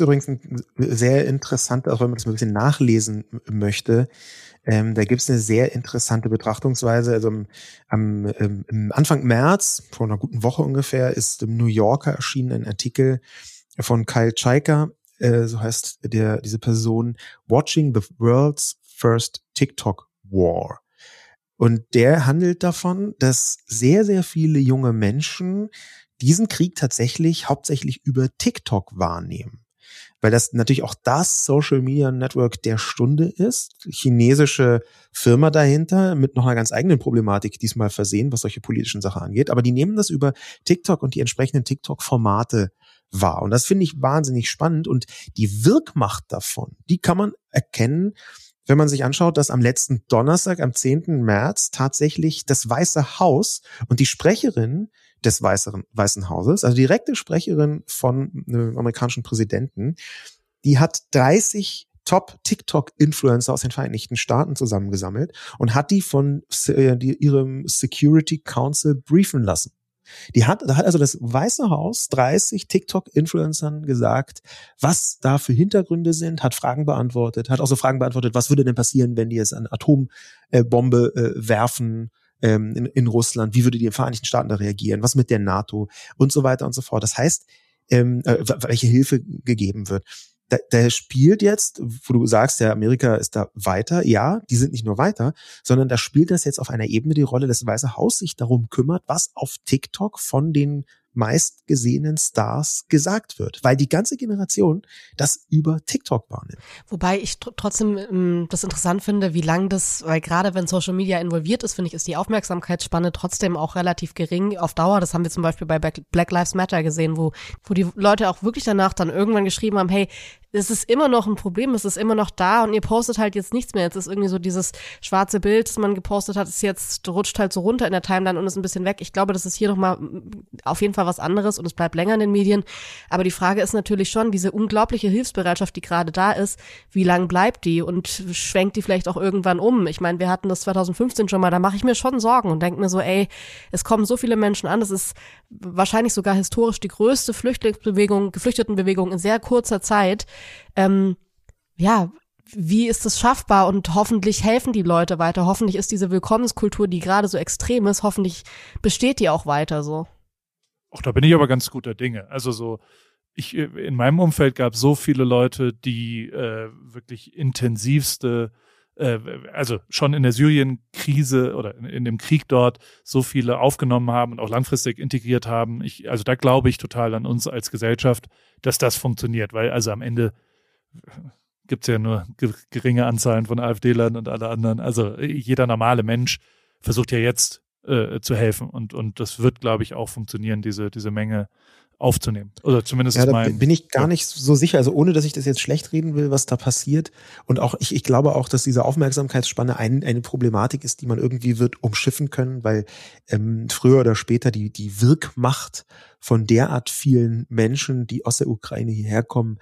übrigens ein sehr interessante, auch wenn man das mal ein bisschen nachlesen möchte, da gibt's eine sehr interessante Betrachtungsweise. Also am Anfang März, vor einer guten Woche ungefähr, ist im New Yorker erschienen ein Artikel von Kyle Chayka, so heißt diese Person, Watching the World's First TikTok War. Und der handelt davon, dass sehr, sehr viele junge Menschen diesen Krieg tatsächlich hauptsächlich über TikTok wahrnehmen. Weil das natürlich auch das Social Media Network der Stunde ist. Chinesische Firma dahinter mit noch einer ganz eigenen Problematik diesmal versehen, was solche politischen Sachen angeht. Aber die nehmen das über TikTok und die entsprechenden TikTok-Formate wahr. Und das finde ich wahnsinnig spannend. Und die Wirkmacht davon, die kann man erkennen, wenn man sich anschaut, dass am letzten Donnerstag, am 10. März, tatsächlich das Weiße Haus und die Sprecherin des Weißen Hauses, also direkte Sprecherin von einem amerikanischen Präsidenten, die hat 30 Top-TikTok-Influencer aus den Vereinigten Staaten zusammengesammelt und hat die von ihrem Security Council briefen lassen. Da hat also das Weiße Haus 30 TikTok-Influencern gesagt, was da für Hintergründe sind, hat Fragen beantwortet, hat auch so Fragen beantwortet, was würde denn passieren, wenn die jetzt eine Atombombe werfen in Russland, wie würde die in den Vereinigten Staaten da reagieren, was mit der NATO und so weiter und so fort. Das heißt, welche Hilfe gegeben wird. Da spielt jetzt, wo du sagst, ja, Amerika ist da weiter, ja, die sind nicht nur weiter, sondern da spielt das jetzt auf einer Ebene die Rolle, dass das Weiße Haus sich darum kümmert, was auf TikTok von den meistgesehenen Stars gesagt wird, weil die ganze Generation das über TikTok wahrnimmt. Wobei ich trotzdem das interessant finde, wie lang das, weil gerade wenn Social Media involviert ist, finde ich, ist die Aufmerksamkeitsspanne trotzdem auch relativ gering auf Dauer. Das haben wir zum Beispiel bei Black Lives Matter gesehen, wo die Leute auch wirklich danach dann irgendwann geschrieben haben, hey, es ist immer noch ein Problem, es ist immer noch da und ihr postet halt jetzt nichts mehr. Jetzt ist irgendwie so dieses schwarze Bild, das man gepostet hat, ist jetzt, rutscht halt so runter in der Timeline und ist ein bisschen weg. Ich glaube, das ist hier nochmal auf jeden Fall was anderes und es bleibt länger in den Medien. Aber die Frage ist natürlich schon, diese unglaubliche Hilfsbereitschaft, die gerade da ist, wie lang bleibt die und schwenkt die vielleicht auch irgendwann um? Ich meine, wir hatten das 2015 schon mal, da mache ich mir schon Sorgen und denke mir so, ey, es kommen so viele Menschen an, das ist wahrscheinlich sogar historisch die größte Geflüchtetenbewegung in sehr kurzer Zeit. Wie ist das schaffbar und hoffentlich helfen die Leute weiter, hoffentlich ist diese Willkommenskultur, die gerade so extrem ist, hoffentlich besteht die auch weiter so. Ach, da bin ich aber ganz guter Dinge. Also so, in meinem Umfeld gab es so viele Leute, die wirklich intensivste, also schon in der Syrien-Krise oder in dem Krieg dort so viele aufgenommen haben und auch langfristig integriert haben. Also da glaube ich total an uns als Gesellschaft, dass das funktioniert, weil also am Ende gibt es ja nur geringe Anzahlen von AfD-Lern und alle anderen. Also jeder normale Mensch versucht ja jetzt zu helfen und das wird, glaube ich, auch funktionieren, diese Menge aufzunehmen. Oder zumindest bin ich gar nicht so sicher, also ohne, dass ich das jetzt schlecht reden will, was da passiert. Und auch ich glaube auch, dass diese Aufmerksamkeitsspanne eine Problematik ist, die man irgendwie wird umschiffen können, weil früher oder später die Wirkmacht von derart vielen Menschen, die aus der Ukraine hierher kommen,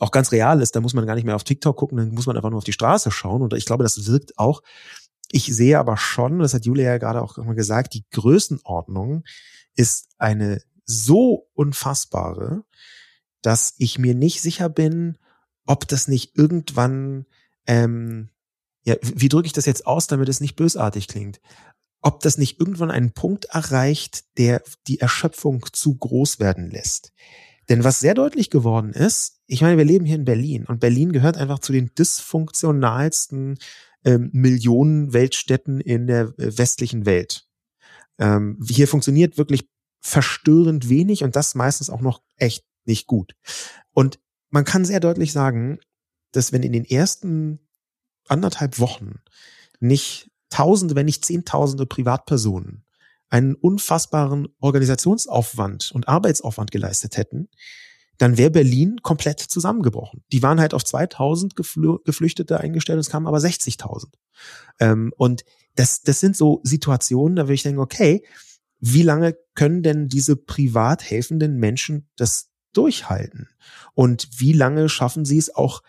auch ganz real ist. Da muss man gar nicht mehr auf TikTok gucken, dann muss man einfach nur auf die Straße schauen. Und ich glaube, das wirkt auch. Ich sehe aber schon, das hat Julia ja gerade auch mal gesagt, die Größenordnung ist eine so unfassbare, dass ich mir nicht sicher bin, ob das nicht irgendwann, wie drücke ich das jetzt aus, damit es nicht bösartig klingt, ob das nicht irgendwann einen Punkt erreicht, der die Erschöpfung zu groß werden lässt. Denn was sehr deutlich geworden ist, ich meine, wir leben hier in Berlin und Berlin gehört einfach zu den dysfunktionalsten Millionen Weltstädten in der westlichen Welt. Hier funktioniert wirklich verstörend wenig und das meistens auch noch echt nicht gut. Und man kann sehr deutlich sagen, dass wenn in den ersten 1,5 Wochen nicht Tausende, wenn nicht Zehntausende Privatpersonen einen unfassbaren Organisationsaufwand und Arbeitsaufwand geleistet hätten, dann wäre Berlin komplett zusammengebrochen. Die waren halt auf 2000 Geflüchtete eingestellt und es kamen aber 60.000. Und das sind so Situationen, da würde ich denken, okay, wie lange können denn diese privat helfenden Menschen das durchhalten? Und wie lange schaffen sie es auch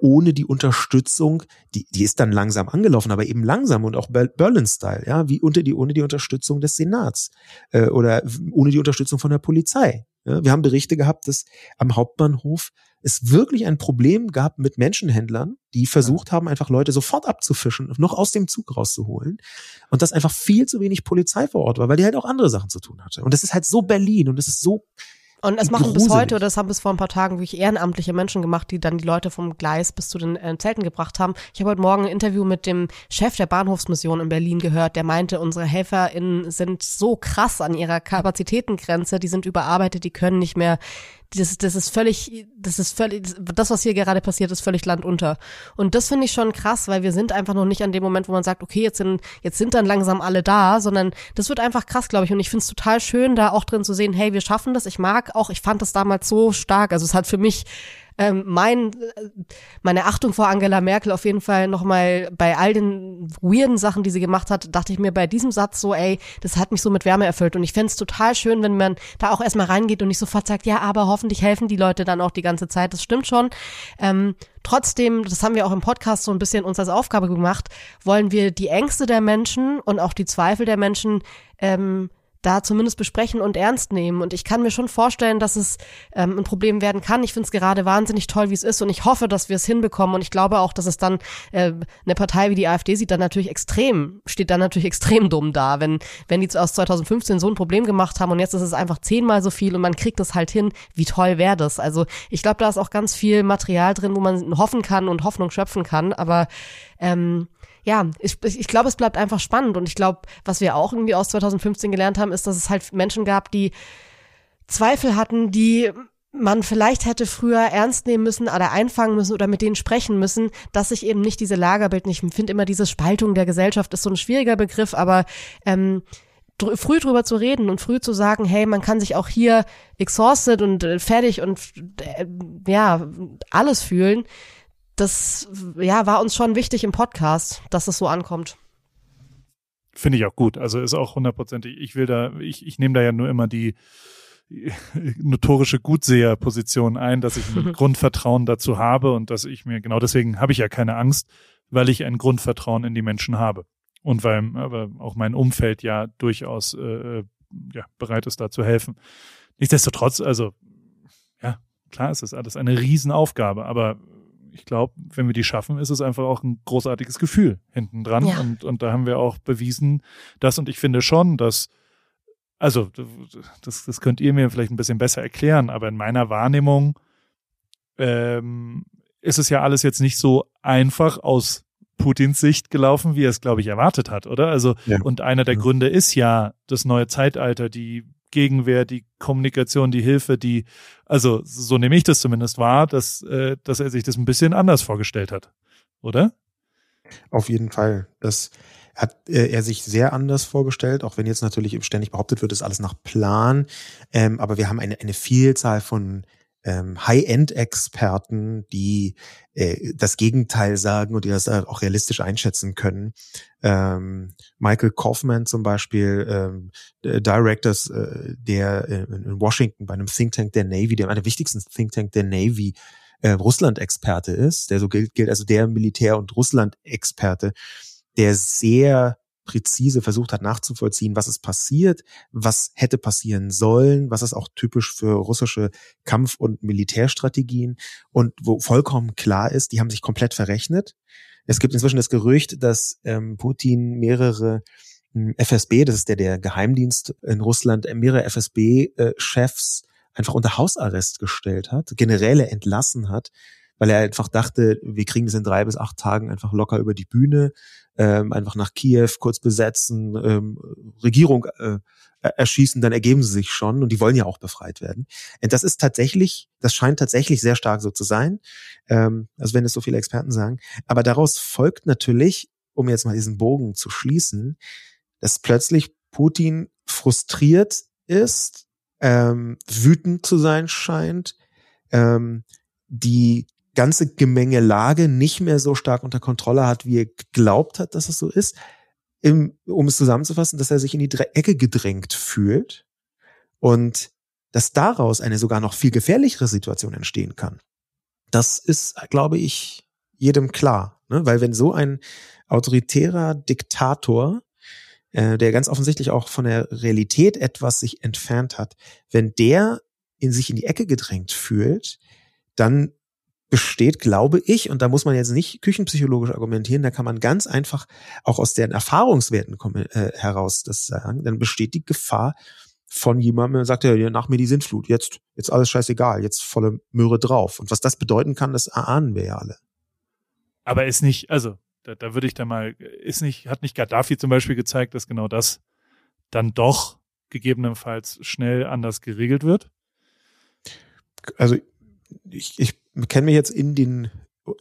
ohne die Unterstützung, die ist dann langsam angelaufen, aber eben langsam und auch Berlin-Style, ja, wie ohne die Unterstützung des Senats oder ohne die Unterstützung von der Polizei. Ja. Wir haben Berichte gehabt, dass am Hauptbahnhof es wirklich ein Problem gab mit Menschenhändlern, die versucht haben, einfach Leute sofort abzufischen, noch aus dem Zug rauszuholen und dass einfach viel zu wenig Polizei vor Ort war, weil die halt auch andere Sachen zu tun hatte. Und das ist halt so Berlin und das ist so und das machen gruselig. Bis heute, oder das haben bis vor ein paar Tagen wirklich ehrenamtliche Menschen gemacht, die dann die Leute vom Gleis bis zu den Zelten gebracht haben. Ich habe heute Morgen ein Interview mit dem Chef der Bahnhofsmission in Berlin gehört, der meinte, unsere HelferInnen sind so krass an ihrer Kapazitätengrenze, die sind überarbeitet, die können nicht mehr. Das, was hier gerade passiert, ist völlig landunter. Und das finde ich schon krass, weil wir sind einfach noch nicht an dem Moment, wo man sagt, okay, jetzt sind dann langsam alle da, sondern das wird einfach krass, glaube ich. Und ich finde es total schön, da auch drin zu sehen, hey, wir schaffen das. Ich fand das damals so stark. Also es hat für mich meine Achtung vor Angela Merkel auf jeden Fall nochmal bei all den weirden Sachen, die sie gemacht hat, dachte ich mir bei diesem Satz so, ey, das hat mich so mit Wärme erfüllt. Und ich fände es total schön, wenn man da auch erstmal reingeht und nicht sofort sagt, ja, aber hoffentlich helfen die Leute dann auch die ganze Zeit. Das stimmt schon. Trotzdem, das haben wir auch im Podcast so ein bisschen uns als Aufgabe gemacht, wollen wir die Ängste der Menschen und auch die Zweifel der Menschen da zumindest besprechen und ernst nehmen. Und ich kann mir schon vorstellen, dass es ein Problem werden kann. Ich finde es gerade wahnsinnig toll, wie es ist und ich hoffe, dass wir es hinbekommen und ich glaube auch, dass es dann eine Partei wie die AfD steht dann natürlich extrem dumm da, wenn die aus 2015 so ein Problem gemacht haben und jetzt ist es einfach 10-mal so viel und man kriegt das halt hin. Wie toll wäre das? Also ich glaube, da ist auch ganz viel Material drin, wo man hoffen kann und Hoffnung schöpfen kann, aber ja, ich glaube, es bleibt einfach spannend und ich glaube, was wir auch irgendwie aus 2015 gelernt haben, ist, dass es halt Menschen gab, die Zweifel hatten, die man vielleicht hätte früher ernst nehmen müssen oder einfangen müssen oder mit denen sprechen müssen, dass sich eben nicht diese Lagerbilden, ich finde immer diese Spaltung der Gesellschaft ist so ein schwieriger Begriff, aber früh drüber zu reden und früh zu sagen, hey, man kann sich auch hier exhausted und fertig und ja, alles fühlen. Das ja, war uns schon wichtig im Podcast, dass es so ankommt. Finde ich auch gut. Also ist auch 100%. Ich nehme da ja nur immer die notorische Gutseher-Position ein, dass ich ein Grundvertrauen dazu habe und dass ich mir, genau deswegen habe ich ja keine Angst, weil ich ein Grundvertrauen in die Menschen habe. Und weil aber auch mein Umfeld ja durchaus bereit ist, da zu helfen. Nichtsdestotrotz, also ja, klar ist das alles eine Riesenaufgabe, aber ich glaube, wenn wir die schaffen, ist es einfach auch ein großartiges Gefühl hinten dran. Ja. Und da haben wir auch bewiesen, dass, und ich finde schon, dass, also das könnt ihr mir vielleicht ein bisschen besser erklären, aber in meiner Wahrnehmung ist es ja alles jetzt nicht so einfach aus Putins Sicht gelaufen, wie er es, glaube ich, erwartet hat, oder? Also, ja. Und einer der Gründe ist ja das neue Zeitalter, die Gegenwehr, die Kommunikation, die Hilfe, die, also so nehme ich das zumindest wahr, dass er sich das ein bisschen anders vorgestellt hat, oder? Auf jeden Fall. Das hat er sich sehr anders vorgestellt, auch wenn jetzt natürlich ständig behauptet wird, ist alles nach Plan. Aber wir haben eine Vielzahl von High-End-Experten, die das Gegenteil sagen und die das auch realistisch einschätzen können. Michael Kaufman zum Beispiel, Directors, der in Washington bei einem Think Tank der Navy, der einer der wichtigsten Think Tank der Navy, Russland-Experte ist, der so gilt also der Militär- und Russland-Experte, der sehr präzise versucht hat nachzuvollziehen, was ist passiert, was hätte passieren sollen, was ist auch typisch für russische Kampf- und Militärstrategien und wo vollkommen klar ist, die haben sich komplett verrechnet. Es gibt inzwischen das Gerücht, dass Putin mehrere FSB, das ist der Geheimdienst in Russland, mehrere FSB-Chefs einfach unter Hausarrest gestellt hat, Generäle entlassen hat, weil er einfach dachte, wir kriegen das in 3 bis 8 Tagen einfach locker über die Bühne, einfach nach Kiew kurz besetzen, Regierung erschießen, dann ergeben sie sich schon und die wollen ja auch befreit werden. Und das ist tatsächlich, das scheint tatsächlich sehr stark so zu sein, also wenn es so viele Experten sagen. Aber daraus folgt natürlich, um jetzt mal diesen Bogen zu schließen, dass plötzlich Putin frustriert ist, wütend zu sein scheint, die ganze Gemengelage nicht mehr so stark unter Kontrolle hat, wie er geglaubt hat, dass es so ist. Um es zusammenzufassen, dass er sich in die Ecke gedrängt fühlt und dass daraus eine sogar noch viel gefährlichere Situation entstehen kann. Das ist, glaube ich, jedem klar, ne? Weil wenn so ein autoritärer Diktator, der ganz offensichtlich auch von der Realität etwas sich entfernt hat, wenn der in sich in die Ecke gedrängt fühlt, dann besteht, glaube ich, und da muss man jetzt nicht küchenpsychologisch argumentieren, da kann man ganz einfach auch aus deren Erfahrungswerten heraus das sagen, dann besteht die Gefahr von jemandem, der sagt, ja, nach mir die Sintflut, jetzt alles scheißegal, jetzt volle Möhre drauf. Und was das bedeuten kann, das erahnen wir ja alle. Aber ist nicht, also, da würde ich da mal, hat nicht Gaddafi zum Beispiel gezeigt, dass genau das dann doch gegebenenfalls schnell anders geregelt wird? Also, ich kenne mich jetzt in den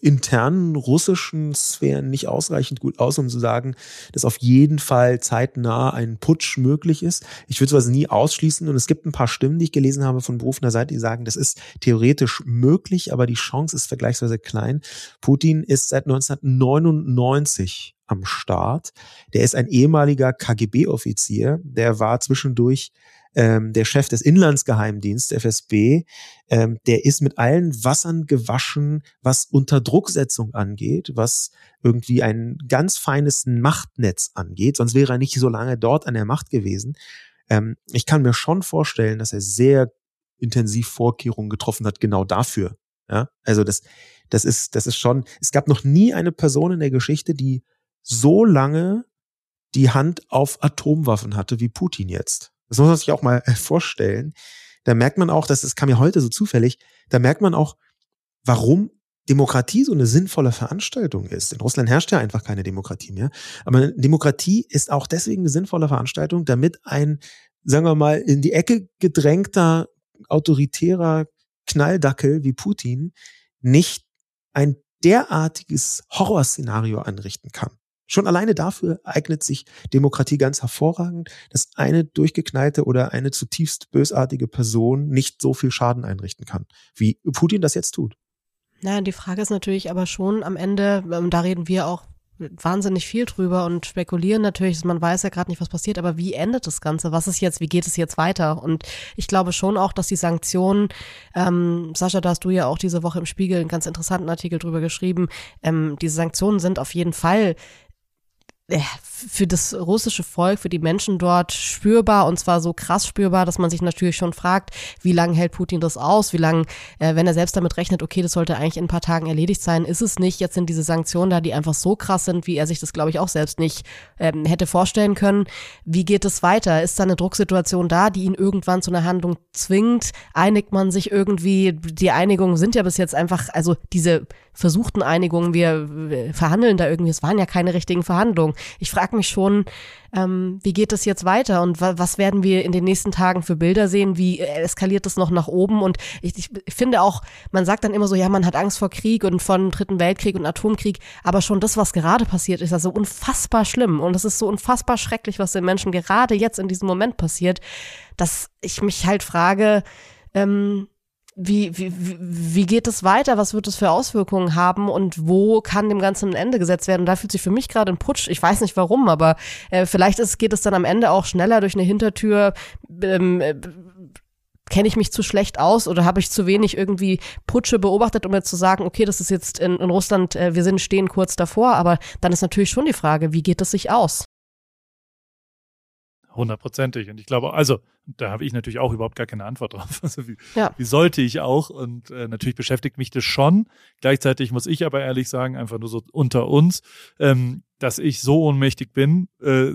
internen russischen Sphären nicht ausreichend gut aus, um zu sagen, dass auf jeden Fall zeitnah ein Putsch möglich ist. Ich würde sowas nie ausschließen und es gibt ein paar Stimmen, die ich gelesen habe von berufener Seite, die sagen, das ist theoretisch möglich, aber die Chance ist vergleichsweise klein. Putin ist seit 1999 am Start. Der ist ein ehemaliger KGB-Offizier, der war zwischendurch der Chef des Inlandsgeheimdienstes, FSB, der ist mit allen Wassern gewaschen, was Unterdrucksetzung angeht, was irgendwie ein ganz feines Machtnetz angeht, sonst wäre er nicht so lange dort an der Macht gewesen. Ich kann mir schon vorstellen, dass er sehr intensiv Vorkehrungen getroffen hat, genau dafür. Ja? Also das ist schon, es gab noch nie eine Person in der Geschichte, die so lange die Hand auf Atomwaffen hatte wie Putin jetzt. Das muss man sich auch mal vorstellen. Da merkt man auch, das kam ja heute so zufällig, da merkt man auch, warum Demokratie so eine sinnvolle Veranstaltung ist. In Russland herrscht ja einfach keine Demokratie mehr. Aber Demokratie ist auch deswegen eine sinnvolle Veranstaltung, damit ein, sagen wir mal, in die Ecke gedrängter, autoritärer Knalldackel wie Putin nicht ein derartiges Horrorszenario anrichten kann. Schon alleine dafür eignet sich Demokratie ganz hervorragend, dass eine durchgeknallte oder eine zutiefst bösartige Person nicht so viel Schaden einrichten kann, wie Putin das jetzt tut. Naja, die Frage ist natürlich aber schon am Ende, da reden wir auch wahnsinnig viel drüber und spekulieren natürlich, man weiß ja gerade nicht, was passiert, aber wie endet das Ganze? Was ist jetzt, wie geht es jetzt weiter? Und ich glaube schon auch, dass die Sanktionen, Sascha, da hast du ja auch diese Woche im Spiegel einen ganz interessanten Artikel drüber geschrieben, diese Sanktionen sind auf jeden Fall für das russische Volk, für die Menschen dort spürbar und zwar so krass spürbar, dass man sich natürlich schon fragt, wie lange hält Putin das aus, wie lange, wenn er selbst damit rechnet, okay, das sollte eigentlich in ein paar Tagen erledigt sein, ist es nicht, jetzt sind diese Sanktionen da, die einfach so krass sind, wie er sich das, glaube ich, auch selbst nicht hätte vorstellen können. Wie geht es weiter? Ist da eine Drucksituation da, die ihn irgendwann zu einer Handlung zwingt? Einigt man sich irgendwie? Die Einigungen sind ja bis jetzt einfach, also diese versuchten Einigungen, wir verhandeln da irgendwie, es waren ja keine richtigen Verhandlungen. Ich frage mich schon, wie geht das jetzt weiter und was werden wir in den nächsten Tagen für Bilder sehen, wie eskaliert das noch nach oben und ich finde auch, man sagt dann immer so, ja, man hat Angst vor Krieg und von Dritten Weltkrieg und Atomkrieg, aber schon das, was gerade passiert, ist also unfassbar schlimm und es ist so unfassbar schrecklich, was den Menschen gerade jetzt in diesem Moment passiert, dass ich mich halt frage, Wie geht es weiter? Was wird es für Auswirkungen haben? Und wo kann dem Ganzen ein Ende gesetzt werden? Und da fühlt sich für mich gerade ein Putsch. Ich weiß nicht warum, aber vielleicht geht es dann am Ende auch schneller durch eine Hintertür. Kenne ich mich zu schlecht aus oder habe ich zu wenig irgendwie Putsche beobachtet, um jetzt zu sagen, okay, das ist jetzt in Russland, stehen kurz davor. Aber dann ist natürlich schon die Frage, wie geht es sich aus? 100%ig. Und ich glaube, also da habe ich natürlich auch überhaupt gar keine Antwort drauf. Also wie sollte ich auch? Und natürlich beschäftigt mich das schon. Gleichzeitig muss ich aber ehrlich sagen, einfach nur so unter uns, dass ich so ohnmächtig bin,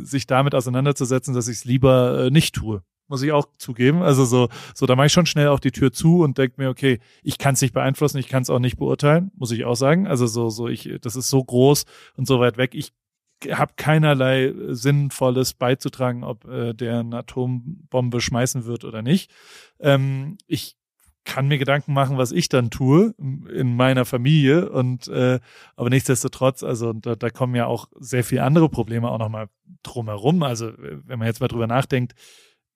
sich damit auseinanderzusetzen, dass ich es lieber nicht tue. Muss ich auch zugeben. Also so da mache ich schon schnell auch die Tür zu und denke mir, okay, ich kann es nicht beeinflussen, ich kann es auch nicht beurteilen, muss ich auch sagen. Also das ist so groß und so weit weg. Ich habe keinerlei Sinnvolles beizutragen, ob der eine Atombombe schmeißen wird oder nicht. Ich kann mir Gedanken machen, was ich dann tue in meiner Familie, und aber nichtsdestotrotz, also da kommen ja auch sehr viele andere Probleme auch nochmal drumherum. Also wenn man jetzt mal drüber nachdenkt,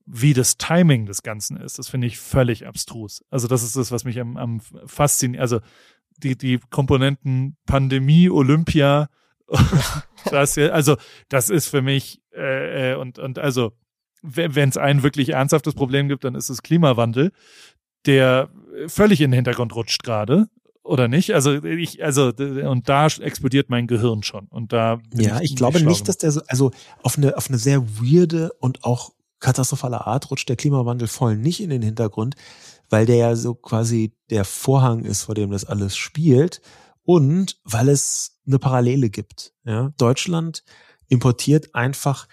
wie das Timing des Ganzen ist, das finde ich völlig abstrus. Also das ist das, was mich am fasziniert. Also die Komponenten Pandemie, Olympia, das hier, also das ist für mich und also wenn es ein wirklich ernsthaftes Problem gibt, dann ist es Klimawandel, der völlig in den Hintergrund rutscht gerade, oder nicht? Und da explodiert mein Gehirn schon. Und da ja, ich glaube nicht, dass der so, also auf eine sehr weirde und auch katastrophale Art rutscht der Klimawandel voll nicht in den Hintergrund, weil der ja so quasi der Vorhang ist, vor dem das alles spielt, und weil es eine Parallele gibt. Ja? Deutschland importiert einfach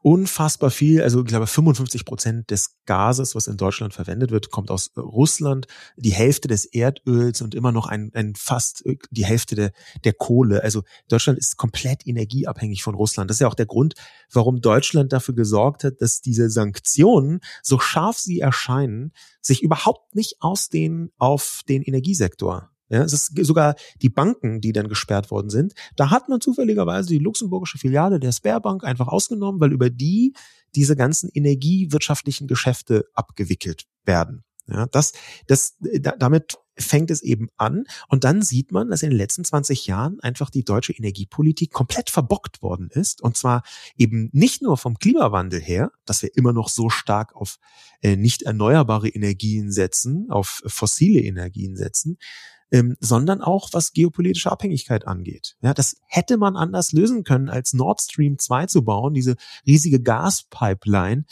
unfassbar viel, also ich glaube 55% des Gases, was in Deutschland verwendet wird, kommt aus Russland, die Hälfte des Erdöls und immer noch fast die Hälfte der Kohle. Also Deutschland ist komplett energieabhängig von Russland. Das ist ja auch der Grund, warum Deutschland dafür gesorgt hat, dass diese Sanktionen, so scharf sie erscheinen, sich überhaupt nicht ausdehnen auf den Energiesektor. Ja, es ist sogar die Banken, die dann gesperrt worden sind. Da hat man zufälligerweise die luxemburgische Filiale der Sberbank einfach ausgenommen, weil über die diese ganzen energiewirtschaftlichen Geschäfte abgewickelt werden. Ja, damit fängt es eben an. Und dann sieht man, dass in den letzten 20 Jahren einfach die deutsche Energiepolitik komplett verbockt worden ist. Und zwar eben nicht nur vom Klimawandel her, dass wir immer noch so stark auf nicht erneuerbare Energien setzen, auf fossile Energien setzen, sondern auch was geopolitische Abhängigkeit angeht. Ja, das hätte man anders lösen können, als Nord Stream 2 zu bauen, diese riesige Gaspipeline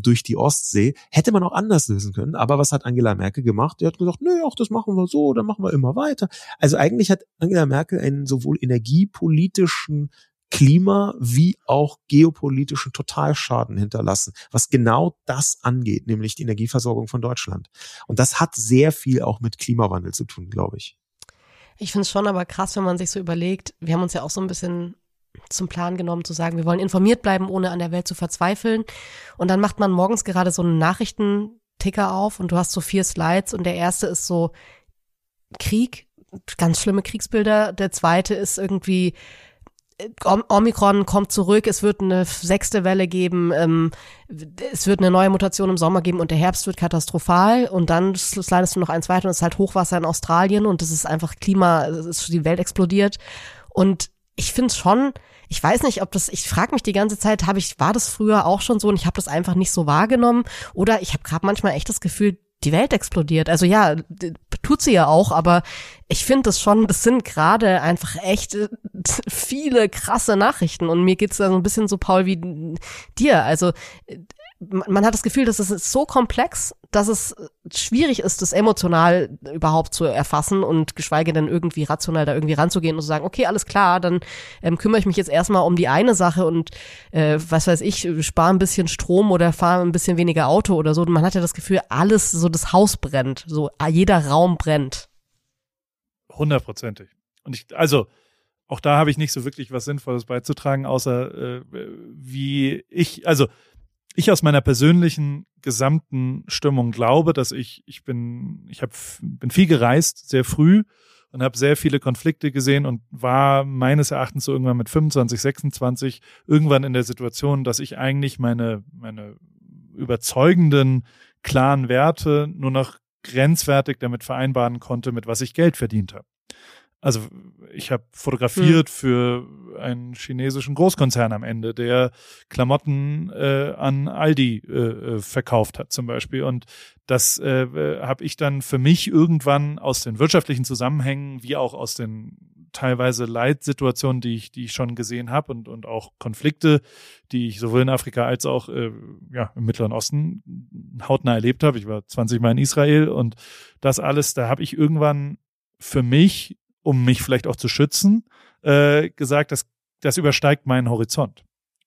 durch die Ostsee, hätte man auch anders lösen können. Aber was hat Angela Merkel gemacht? Die hat gesagt, nö, auch das machen wir so, dann machen wir immer weiter. Also eigentlich hat Angela Merkel einen sowohl energiepolitischen Klima- wie auch geopolitischen Totalschaden hinterlassen, was genau das angeht, nämlich die Energieversorgung von Deutschland. Und das hat sehr viel auch mit Klimawandel zu tun, glaube ich. Ich finde es schon aber krass, wenn man sich so überlegt, wir haben uns ja auch so ein bisschen zum Plan genommen zu sagen, wir wollen informiert bleiben, ohne an der Welt zu verzweifeln. Und dann macht man morgens gerade so einen Nachrichtenticker auf und du hast so 4 Slides und der erste ist so Krieg, ganz schlimme Kriegsbilder. Der zweite ist irgendwie Omikron kommt zurück, es wird eine 6. Welle geben, es wird eine neue Mutation im Sommer geben und der Herbst wird katastrophal, und dann slidest du noch eins weiter und es ist halt Hochwasser in Australien und das ist einfach Klima, die Welt explodiert. Und ich finde es schon, ich weiß nicht, ob das, ich frage mich die ganze Zeit, war das früher auch schon so und ich habe das einfach nicht so wahrgenommen, oder ich habe gerade manchmal echt das Gefühl, die Welt explodiert. Also ja, tut sie ja auch, aber ich finde das schon, das sind gerade einfach echt viele krasse Nachrichten, und mir geht's da so ein bisschen so, Paul, wie dir. Also man hat das Gefühl, dass es so komplex, dass es schwierig ist, das emotional überhaupt zu erfassen und geschweige denn irgendwie rational da irgendwie ranzugehen und zu sagen, okay, alles klar, dann kümmere ich mich jetzt erstmal um die eine Sache und was weiß ich, spare ein bisschen Strom oder fahre ein bisschen weniger Auto oder so. Und man hat ja das Gefühl, alles, so das Haus brennt, so jeder Raum brennt. 100%. Und auch da habe ich nicht so wirklich was Sinnvolles beizutragen, außer ich aus meiner persönlichen gesamten Stimmung glaube, dass ich bin viel gereist, sehr früh, und habe sehr viele Konflikte gesehen und war meines Erachtens so irgendwann mit 25, 26 irgendwann in der Situation, dass ich eigentlich meine überzeugenden, klaren Werte nur noch grenzwertig damit vereinbaren konnte, mit was ich Geld verdient habe. Also ich habe fotografiert für einen chinesischen Großkonzern am Ende, der Klamotten an Aldi verkauft hat zum Beispiel. Und das habe ich dann für mich irgendwann aus den wirtschaftlichen Zusammenhängen, wie auch aus den teilweise Leitsituationen, die ich schon gesehen habe, und auch Konflikte, die ich sowohl in Afrika als auch im Mittleren Osten hautnah erlebt habe. Ich war 20 Mal in Israel, und das alles, da habe ich irgendwann für mich, um mich vielleicht auch zu schützen, gesagt, das übersteigt meinen Horizont.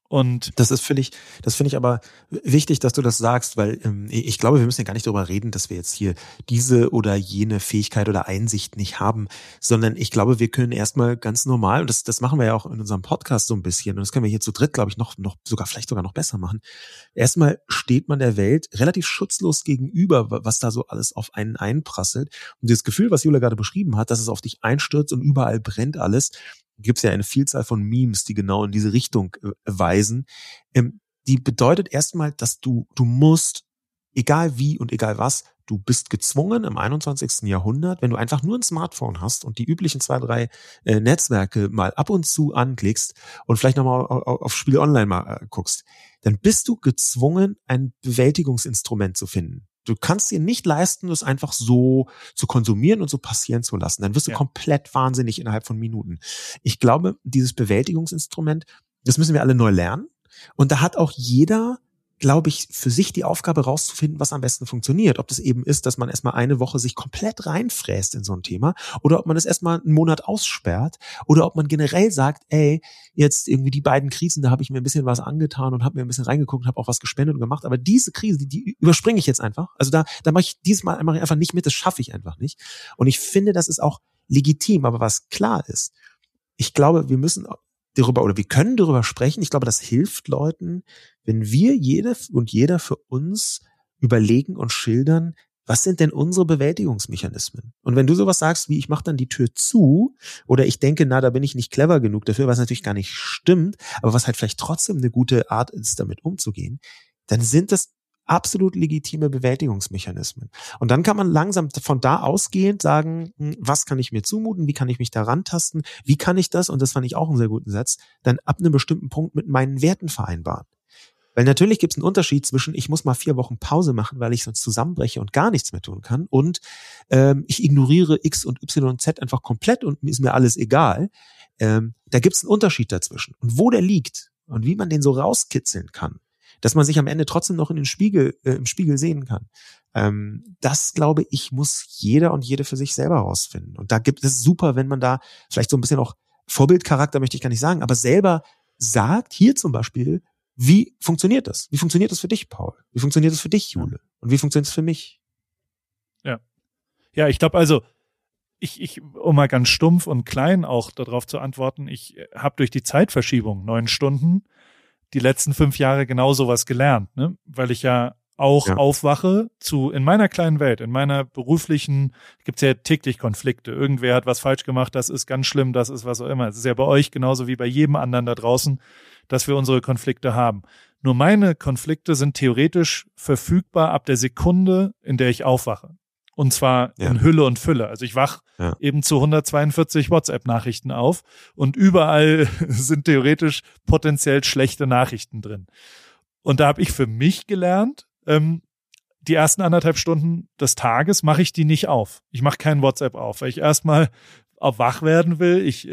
Und das finde ich aber wichtig, dass du das sagst, weil ich glaube, wir müssen ja gar nicht darüber reden, dass wir jetzt hier diese oder jene Fähigkeit oder Einsicht nicht haben, sondern ich glaube, wir können erstmal ganz normal, und das machen wir ja auch in unserem Podcast so ein bisschen, und das können wir hier zu dritt, glaube ich, noch besser machen. Erstmal steht man der Welt relativ schutzlos gegenüber, was da so alles auf einen einprasselt. Und dieses Gefühl, was Jule gerade beschrieben hat, dass es auf dich einstürzt und überall brennt alles, gibt es ja eine Vielzahl von Memes, die genau in diese Richtung weisen. Die bedeutet erstmal, dass du musst, egal wie und egal was, du bist gezwungen im 21. Jahrhundert, wenn du einfach nur ein Smartphone hast und die üblichen 2-3 Netzwerke mal ab und zu anklickst und vielleicht nochmal auf Spiele online mal guckst, dann bist du gezwungen, ein Bewältigungsinstrument zu finden. Du kannst dir nicht leisten, das einfach so zu konsumieren und so passieren zu lassen. Dann wirst du komplett wahnsinnig innerhalb von Minuten. Ich glaube, dieses Bewältigungsinstrument, das müssen wir alle neu lernen. Und da hat auch jeder, glaube ich, für sich die Aufgabe rauszufinden, was am besten funktioniert. Ob das eben ist, dass man erstmal eine Woche sich komplett reinfräst in so ein Thema oder ob man es erstmal einen Monat aussperrt oder ob man generell sagt, ey, jetzt irgendwie die beiden Krisen, da habe ich mir ein bisschen was angetan und habe mir ein bisschen reingeguckt, habe auch was gespendet und gemacht, aber diese Krise, die überspringe ich jetzt einfach. Also da mache ich diesmal einfach nicht mit, das schaffe ich einfach nicht. Und ich finde, das ist auch legitim, aber was klar ist, ich glaube, wir können darüber sprechen. Ich glaube, das hilft Leuten, wenn wir jede und jeder für uns überlegen und schildern, was sind denn unsere Bewältigungsmechanismen? Und wenn du sowas sagst wie, ich mache dann die Tür zu oder ich denke, da bin ich nicht clever genug dafür, was natürlich gar nicht stimmt, aber was halt vielleicht trotzdem eine gute Art ist, damit umzugehen, dann sind das absolut legitime Bewältigungsmechanismen. Und dann kann man langsam von da ausgehend sagen, was kann ich mir zumuten, wie kann ich mich da rantasten, wie kann ich das, und das fand ich auch einen sehr guten Satz, dann ab einem bestimmten Punkt mit meinen Werten vereinbaren. Weil natürlich gibt es einen Unterschied zwischen, ich muss mal 4 Wochen Pause machen, weil ich sonst zusammenbreche und gar nichts mehr tun kann, und ich ignoriere X und Y und Z einfach komplett und ist mir alles egal. Da gibt es einen Unterschied dazwischen. Und wo der liegt und wie man den so rauskitzeln kann, dass man sich am Ende trotzdem noch in den Spiegel, im Spiegel sehen kann. Das, glaube ich, muss jeder und jede für sich selber rausfinden. Und da gibt es super, wenn man da vielleicht so ein bisschen auch Vorbildcharakter, möchte ich gar nicht sagen, aber selber sagt, hier zum Beispiel, wie funktioniert das? Wie funktioniert das für dich, Paul? Wie funktioniert das für dich, Jule? Und wie funktioniert es für mich? Ja. Ja, ich glaube also, ich, um mal ganz stumpf und klein auch darauf zu antworten, ich habe durch die Zeitverschiebung 9 Stunden die letzten 5 Jahre genau sowas gelernt, ne? Weil ich ja auch aufwache zu, in meiner kleinen Welt, in meiner beruflichen, gibt's ja täglich Konflikte. Irgendwer hat was falsch gemacht, das ist ganz schlimm, das ist was auch immer. Es ist ja bei euch genauso wie bei jedem anderen da draußen, dass wir unsere Konflikte haben. Nur meine Konflikte sind theoretisch verfügbar ab der Sekunde, in der ich aufwache. Und zwar in Hülle und Fülle. Also ich wach eben zu 142 WhatsApp-Nachrichten auf und überall sind theoretisch potenziell schlechte Nachrichten drin. Und da habe ich für mich gelernt, die ersten 1,5 Stunden des Tages mache ich die nicht auf. Ich mache kein WhatsApp auf, weil ich erstmal wach werden will. Ich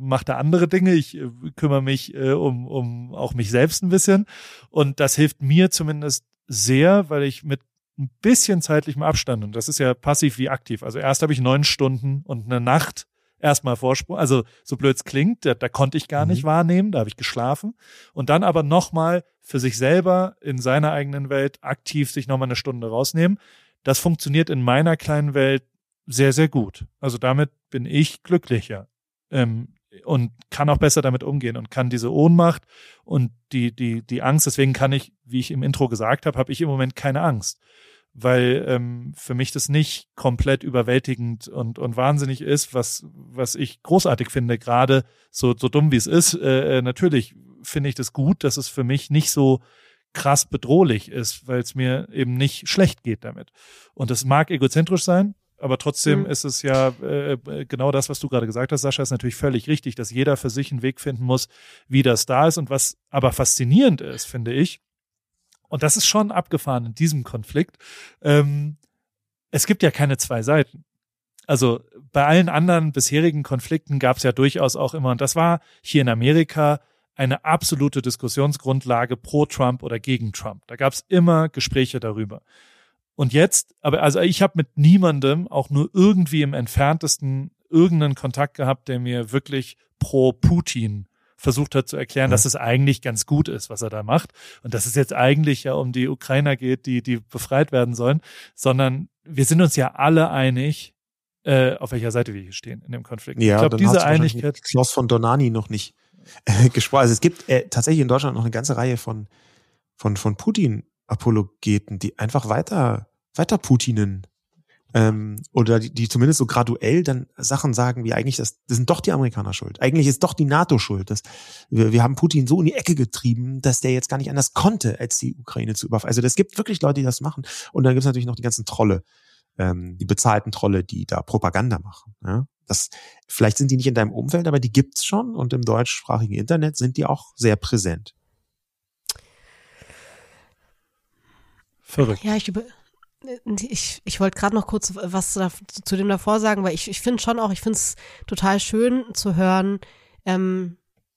mache da andere Dinge. Ich kümmere mich um auch mich selbst ein bisschen. Und das hilft mir zumindest sehr, weil ich mit ein bisschen zeitlichem Abstand, und das ist ja passiv wie aktiv. Also erst habe ich 9 Stunden und eine Nacht erstmal Vorsprung, also so blöd es klingt, da konnte ich gar nicht wahrnehmen, da habe ich geschlafen und dann aber nochmal für sich selber in seiner eigenen Welt aktiv sich nochmal 1 Stunde rausnehmen. Das funktioniert in meiner kleinen Welt sehr, sehr gut. Also damit bin ich glücklicher und kann auch besser damit umgehen und kann diese Ohnmacht und die Angst, deswegen kann ich, wie ich im Intro gesagt habe, habe ich im Moment keine Angst. Weil für mich das nicht komplett überwältigend und wahnsinnig ist, was ich großartig finde, gerade so dumm wie es ist. Natürlich finde ich das gut, dass es für mich nicht so krass bedrohlich ist, weil es mir eben nicht schlecht geht damit. Und das mag egozentrisch sein, aber trotzdem ist es ja genau das, was du gerade gesagt hast, Sascha, ist natürlich völlig richtig, dass jeder für sich einen Weg finden muss, wie das da ist. Und was aber faszinierend ist, finde ich, und das ist schon abgefahren in diesem Konflikt. Es gibt ja keine zwei Seiten. Also bei allen anderen bisherigen Konflikten gab es ja durchaus auch immer, und das war hier in Amerika eine absolute Diskussionsgrundlage pro Trump oder gegen Trump. Da gab es immer Gespräche darüber. Und jetzt, also ich habe mit niemandem auch nur irgendwie im entferntesten irgendeinen Kontakt gehabt, der mir wirklich pro Putin versucht hat zu erklären, dass es eigentlich ganz gut ist, was er da macht. Und dass es jetzt eigentlich ja um die Ukrainer geht, die befreit werden sollen, sondern wir sind uns ja alle einig, auf welcher Seite wir hier stehen in dem Konflikt. Ja, ich glaube, diese Einigkeit. Das Schloss von Donani noch nicht gesprochen. Also es gibt tatsächlich in Deutschland noch eine ganze Reihe von Putin-Apologeten, die einfach weiter Putinen. Oder die zumindest so graduell dann Sachen sagen, wie eigentlich, das sind doch die Amerikaner schuld. Eigentlich ist doch die NATO schuld. Wir haben Putin so in die Ecke getrieben, dass der jetzt gar nicht anders konnte, als die Ukraine zu überfallen. Also es gibt wirklich Leute, die das machen. Und dann gibt es natürlich noch die ganzen Trolle, die bezahlten Trolle, die da Propaganda machen. Ja? Vielleicht sind die nicht in deinem Umfeld, aber die gibt's schon. Und im deutschsprachigen Internet sind die auch sehr präsent. Verrückt. Ja, ich wollte gerade noch kurz was zu dem davor sagen, weil ich finde schon auch, ich finde es total schön zu hören,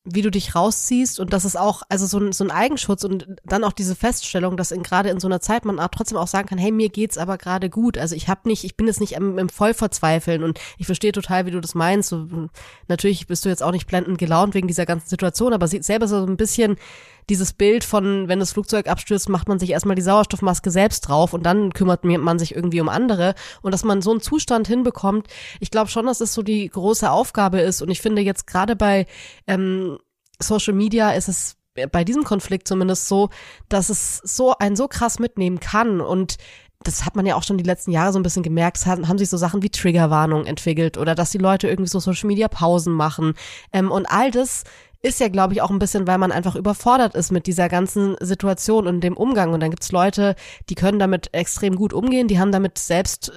wie du dich rausziehst und dass es auch, also so ein Eigenschutz und dann auch diese Feststellung, dass gerade in so einer Zeit man trotzdem auch sagen kann, hey, mir geht's aber gerade gut, also ich bin jetzt nicht im Vollverzweifeln und ich verstehe total, wie du das meinst, so, natürlich bist du jetzt auch nicht blendend gelaunt wegen dieser ganzen Situation, aber selber so ein bisschen dieses Bild von, wenn das Flugzeug abstürzt, macht man sich erstmal die Sauerstoffmaske selbst drauf und dann kümmert man sich irgendwie um andere und dass man so einen Zustand hinbekommt, ich glaube schon, dass das so die große Aufgabe ist und ich finde jetzt gerade bei Social Media ist es bei diesem Konflikt zumindest so, dass es so einen so krass mitnehmen kann und das hat man ja auch schon die letzten Jahre so ein bisschen gemerkt, es haben sich so Sachen wie Triggerwarnung entwickelt oder dass die Leute irgendwie so Social Media Pausen machen und all das ist ja, glaube ich, auch ein bisschen, weil man einfach überfordert ist mit dieser ganzen Situation und dem Umgang. Und dann gibt's Leute, die können damit extrem gut umgehen, die haben damit selbst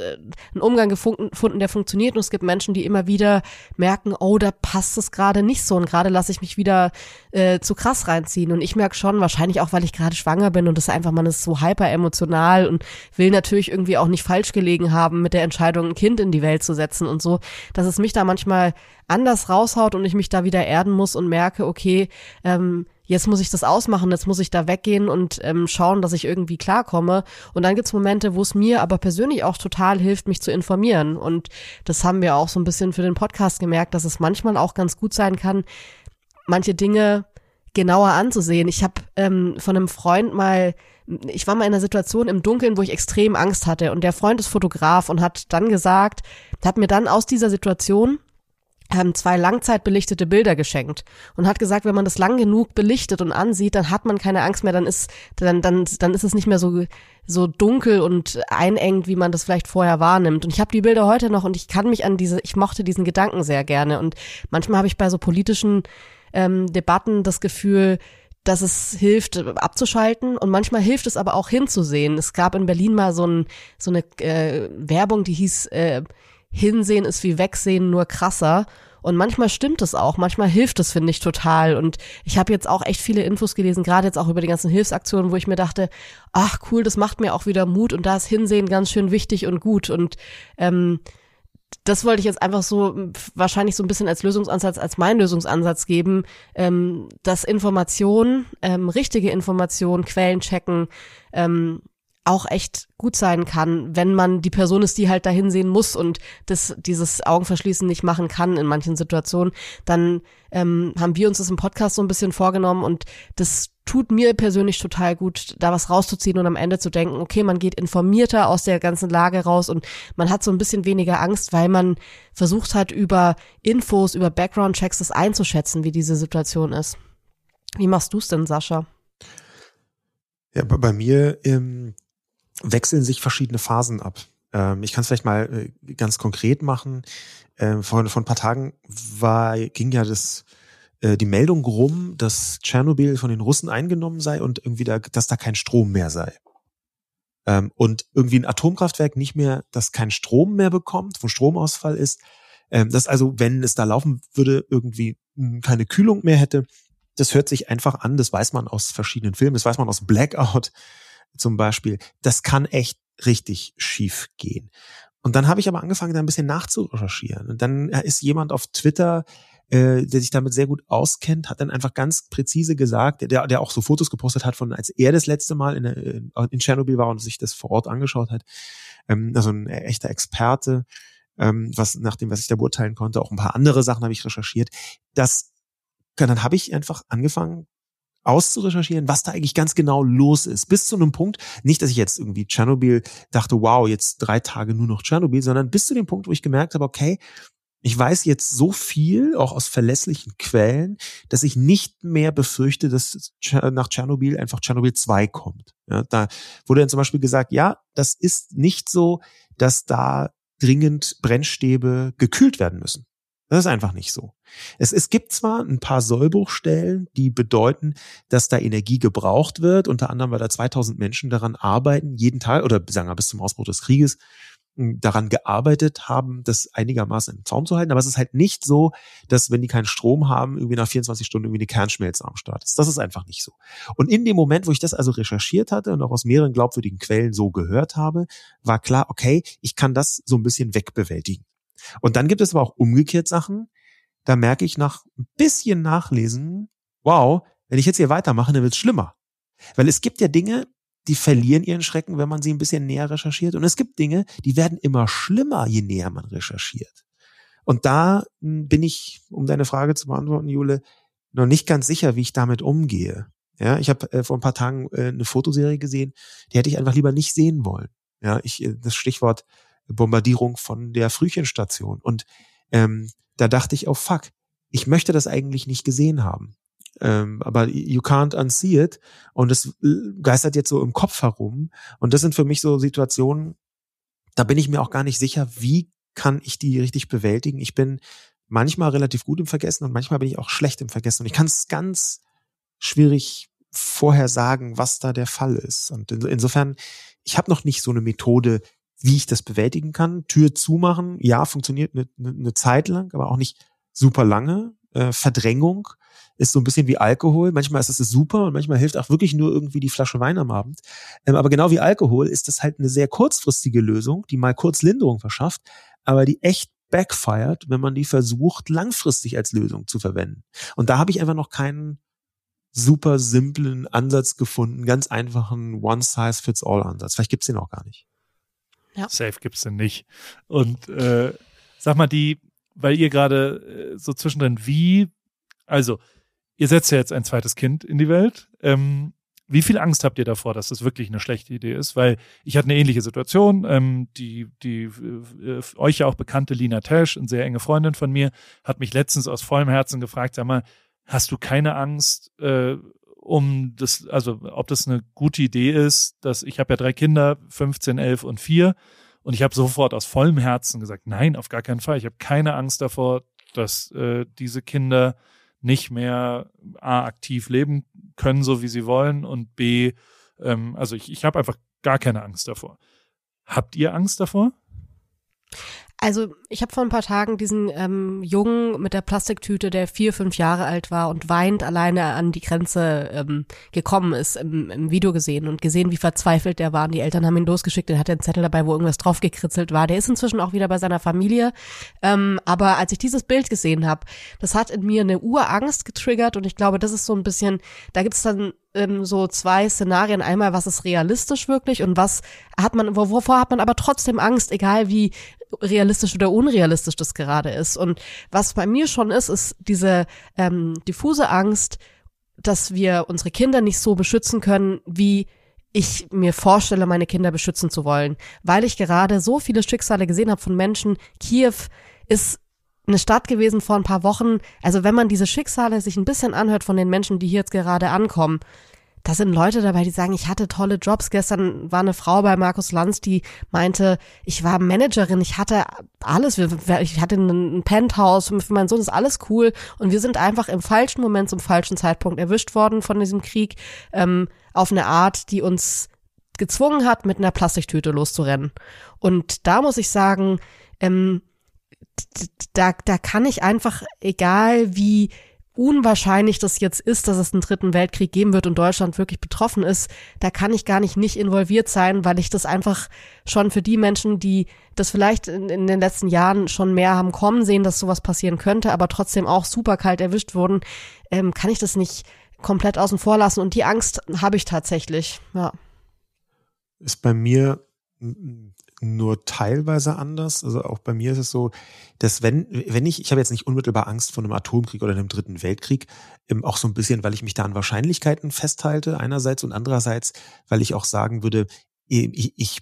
einen Umgang gefunden, der funktioniert. Und es gibt Menschen, die immer wieder merken, oh, da passt es gerade nicht so und gerade lasse ich mich wieder zu krass reinziehen. Und ich merke schon, wahrscheinlich auch, weil ich gerade schwanger bin und das einfach, man ist so hyper emotional und will natürlich irgendwie auch nicht falsch gelegen haben mit der Entscheidung, ein Kind in die Welt zu setzen und so, dass es mich da manchmal anders raushaut und ich mich da wieder erden muss und merke, okay, jetzt muss ich das ausmachen, jetzt muss ich da weggehen und schauen, dass ich irgendwie klarkomme. Und dann gibt's Momente, wo es mir aber persönlich auch total hilft, mich zu informieren. Und das haben wir auch so ein bisschen für den Podcast gemerkt, dass es manchmal auch ganz gut sein kann, manche Dinge genauer anzusehen. Ich habe von einem Freund ich war mal in einer Situation im Dunkeln, wo ich extrem Angst hatte. Und der Freund ist Fotograf und hat mir dann aus dieser Situation zwei langzeitbelichtete Bilder geschenkt und hat gesagt, wenn man das lang genug belichtet und ansieht, dann hat man keine Angst mehr, dann ist es nicht mehr so dunkel und einengend, wie man das vielleicht vorher wahrnimmt. Und ich habe die Bilder heute noch und ich kann mich ich mochte diesen Gedanken sehr gerne. Und manchmal habe ich bei so politischen Debatten das Gefühl, dass es hilft, abzuschalten und manchmal hilft es aber auch hinzusehen. Es gab in Berlin mal so eine Werbung, die hieß Hinsehen ist wie Wegsehen, nur krasser. Und manchmal stimmt es auch, manchmal hilft es, finde ich, total. Und ich habe jetzt auch echt viele Infos gelesen, gerade jetzt auch über die ganzen Hilfsaktionen, wo ich mir dachte, ach cool, das macht mir auch wieder Mut und da ist Hinsehen ganz schön wichtig und gut. Und das wollte ich jetzt einfach so wahrscheinlich so ein bisschen als Lösungsansatz, als mein Lösungsansatz geben, dass Informationen, richtige Informationen, Quellen checken, auch echt gut sein kann, wenn man die Person ist, die halt dahin sehen muss und dieses Augenverschließen nicht machen kann in manchen Situationen, dann haben wir uns das im Podcast so ein bisschen vorgenommen und das tut mir persönlich total gut, da was rauszuziehen und am Ende zu denken, okay, man geht informierter aus der ganzen Lage raus und man hat so ein bisschen weniger Angst, weil man versucht hat, über Infos, über Background-Checks das einzuschätzen, wie diese Situation ist. Wie machst du es denn, Sascha? Ja, bei mir wechseln sich verschiedene Phasen ab. Ich kann es vielleicht mal ganz konkret machen. Vor ein paar Tagen ging ja die Meldung rum, dass Tschernobyl von den Russen eingenommen sei und irgendwie dass da kein Strom mehr sei. Und irgendwie ein Atomkraftwerk nicht mehr, das keinen Strom mehr bekommt, wo Stromausfall ist. Das also, wenn es da laufen würde, irgendwie keine Kühlung mehr hätte. Das hört sich einfach an, das weiß man aus verschiedenen Filmen, das weiß man aus Blackout zum Beispiel, das kann echt richtig schief gehen. Und dann habe ich aber angefangen, da ein bisschen nachzurecherchieren. Und dann ist jemand auf Twitter, der sich damit sehr gut auskennt, hat dann einfach ganz präzise gesagt, der auch so Fotos gepostet hat, als er das letzte Mal in Tschernobyl war und sich das vor Ort angeschaut hat. Also ein echter Experte, nach dem, was ich da beurteilen konnte, auch ein paar andere Sachen habe ich recherchiert, dass dann habe ich einfach angefangen auszurecherchieren, was da eigentlich ganz genau los ist. Bis zu einem Punkt, nicht, dass ich jetzt irgendwie Tschernobyl dachte, wow, jetzt 3 Tage nur noch Tschernobyl, sondern bis zu dem Punkt, wo ich gemerkt habe, okay, ich weiß jetzt so viel, auch aus verlässlichen Quellen, dass ich nicht mehr befürchte, dass nach Tschernobyl einfach Tschernobyl 2 kommt. Ja, da wurde dann zum Beispiel gesagt, ja, das ist nicht so, dass da dringend Brennstäbe gekühlt werden müssen. Das ist einfach nicht so. Es gibt zwar ein paar Sollbruchstellen, die bedeuten, dass da Energie gebraucht wird, unter anderem, weil da 2000 Menschen daran arbeiten, jeden Tag, oder sagen wir bis zum Ausbruch des Krieges, daran gearbeitet haben, das einigermaßen im Zaum zu halten. Aber es ist halt nicht so, dass, wenn die keinen Strom haben, irgendwie nach 24 Stunden irgendwie eine Kernschmelze am Start ist. Das ist einfach nicht so. Und in dem Moment, wo ich das also recherchiert hatte und auch aus mehreren glaubwürdigen Quellen so gehört habe, war klar, okay, ich kann das so ein bisschen wegbewältigen. Und dann gibt es aber auch umgekehrt Sachen, da merke ich nach ein bisschen Nachlesen, wow, wenn ich jetzt hier weitermache, dann wird's schlimmer. Weil es gibt ja Dinge, die verlieren ihren Schrecken, wenn man sie ein bisschen näher recherchiert. Und es gibt Dinge, die werden immer schlimmer, je näher man recherchiert. Und da bin ich, um deine Frage zu beantworten, Jule, noch nicht ganz sicher, wie ich damit umgehe. Ja, ich habe vor ein paar Tagen eine Fotoserie gesehen, die hätte ich einfach lieber nicht sehen wollen. Ja, das Stichwort Bombardierung von der Frühchenstation. Und da dachte ich, oh fuck, ich möchte das eigentlich nicht gesehen haben. Aber you can't unsee it, und es geistert jetzt so im Kopf herum, und das sind für mich so Situationen, da bin ich mir auch gar nicht sicher, wie kann ich die richtig bewältigen. Ich bin manchmal relativ gut im Vergessen und manchmal bin ich auch schlecht im Vergessen, und ich kann es ganz schwierig vorher sagen, was da der Fall ist, und insofern, ich habe noch nicht so eine Methode, wie ich das bewältigen kann. Tür zumachen, ja, funktioniert eine Zeit lang, aber auch nicht super lange. Verdrängung ist so ein bisschen wie Alkohol. Manchmal ist es super und manchmal hilft auch wirklich nur irgendwie die Flasche Wein am Abend. Aber genau wie Alkohol ist das halt eine sehr kurzfristige Lösung, die mal kurz Linderung verschafft, aber die echt backfired, wenn man die versucht, langfristig als Lösung zu verwenden. Und da habe ich einfach noch keinen super simplen Ansatz gefunden, ganz einfachen One-Size-Fits-All-Ansatz. Vielleicht gibt's den auch gar nicht. Ja. Safe gibt's den nicht. Und sag mal, weil ihr gerade so zwischendrin, also ihr setzt ja jetzt ein zweites Kind in die Welt. Wie viel Angst habt ihr davor, dass das wirklich eine schlechte Idee ist? Weil ich hatte eine ähnliche Situation. Die euch ja auch bekannte Lina Tesch, eine sehr enge Freundin von mir, hat mich letztens aus vollem Herzen gefragt, sag mal, hast du keine Angst um das, also ob das eine gute Idee ist, dass ich habe ja 3 Kinder, 15, 11 und 4. Und ich habe sofort aus vollem Herzen gesagt, nein, auf gar keinen Fall. Ich habe keine Angst davor, dass diese Kinder nicht mehr A, aktiv leben können, so wie sie wollen, und B, also ich habe einfach gar keine Angst davor. Habt ihr Angst davor? Also ich habe vor ein paar Tagen diesen Jungen mit der Plastiktüte, der 4, 5 Jahre alt war und weinend alleine an die Grenze gekommen ist, im Video gesehen und gesehen, wie verzweifelt der war. Und die Eltern haben ihn losgeschickt, er hatte einen Zettel dabei, wo irgendwas drauf gekritzelt war. Der ist inzwischen auch wieder bei seiner Familie. Aber als ich dieses Bild gesehen habe, das hat in mir eine Urangst getriggert, und ich glaube, das ist so ein bisschen, da gibt's dann so 2 Szenarien. Einmal, was ist realistisch wirklich und was hat man, wovor hat man aber trotzdem Angst, egal wie realistisch oder unrealistisch das gerade ist. Und was bei mir schon ist diese diffuse Angst, dass wir unsere Kinder nicht so beschützen können, wie ich mir vorstelle, meine Kinder beschützen zu wollen. Weil ich gerade so viele Schicksale gesehen habe von Menschen. Kiew ist eine Stadt gewesen vor ein paar Wochen. Also wenn man diese Schicksale sich ein bisschen anhört von den Menschen, die hier jetzt gerade ankommen, da sind Leute dabei, die sagen, ich hatte tolle Jobs. Gestern war eine Frau bei Markus Lanz, die meinte, ich war Managerin, ich hatte alles. Ich hatte ein Penthouse, für meinen Sohn ist alles cool. Und wir sind einfach im falschen Moment, zum falschen Zeitpunkt erwischt worden von diesem Krieg, auf eine Art, die uns gezwungen hat, mit einer Plastiktüte loszurennen. Und da muss ich sagen, da kann ich einfach, egal wie unwahrscheinlich das jetzt ist, dass es einen 3. Weltkrieg geben wird und Deutschland wirklich betroffen ist, da kann ich gar nicht involviert sein, weil ich das einfach schon für die Menschen, die das vielleicht in den letzten Jahren schon mehr haben kommen sehen, dass sowas passieren könnte, aber trotzdem auch super kalt erwischt wurden, kann ich das nicht komplett außen vor lassen, und die Angst habe ich tatsächlich, ja. Ist bei mir nur teilweise anders. Also auch bei mir ist es so, dass wenn ich habe jetzt nicht unmittelbar Angst vor einem Atomkrieg oder einem Dritten Weltkrieg, auch so ein bisschen, weil ich mich da an Wahrscheinlichkeiten festhalte einerseits und andererseits, weil ich auch sagen würde, ich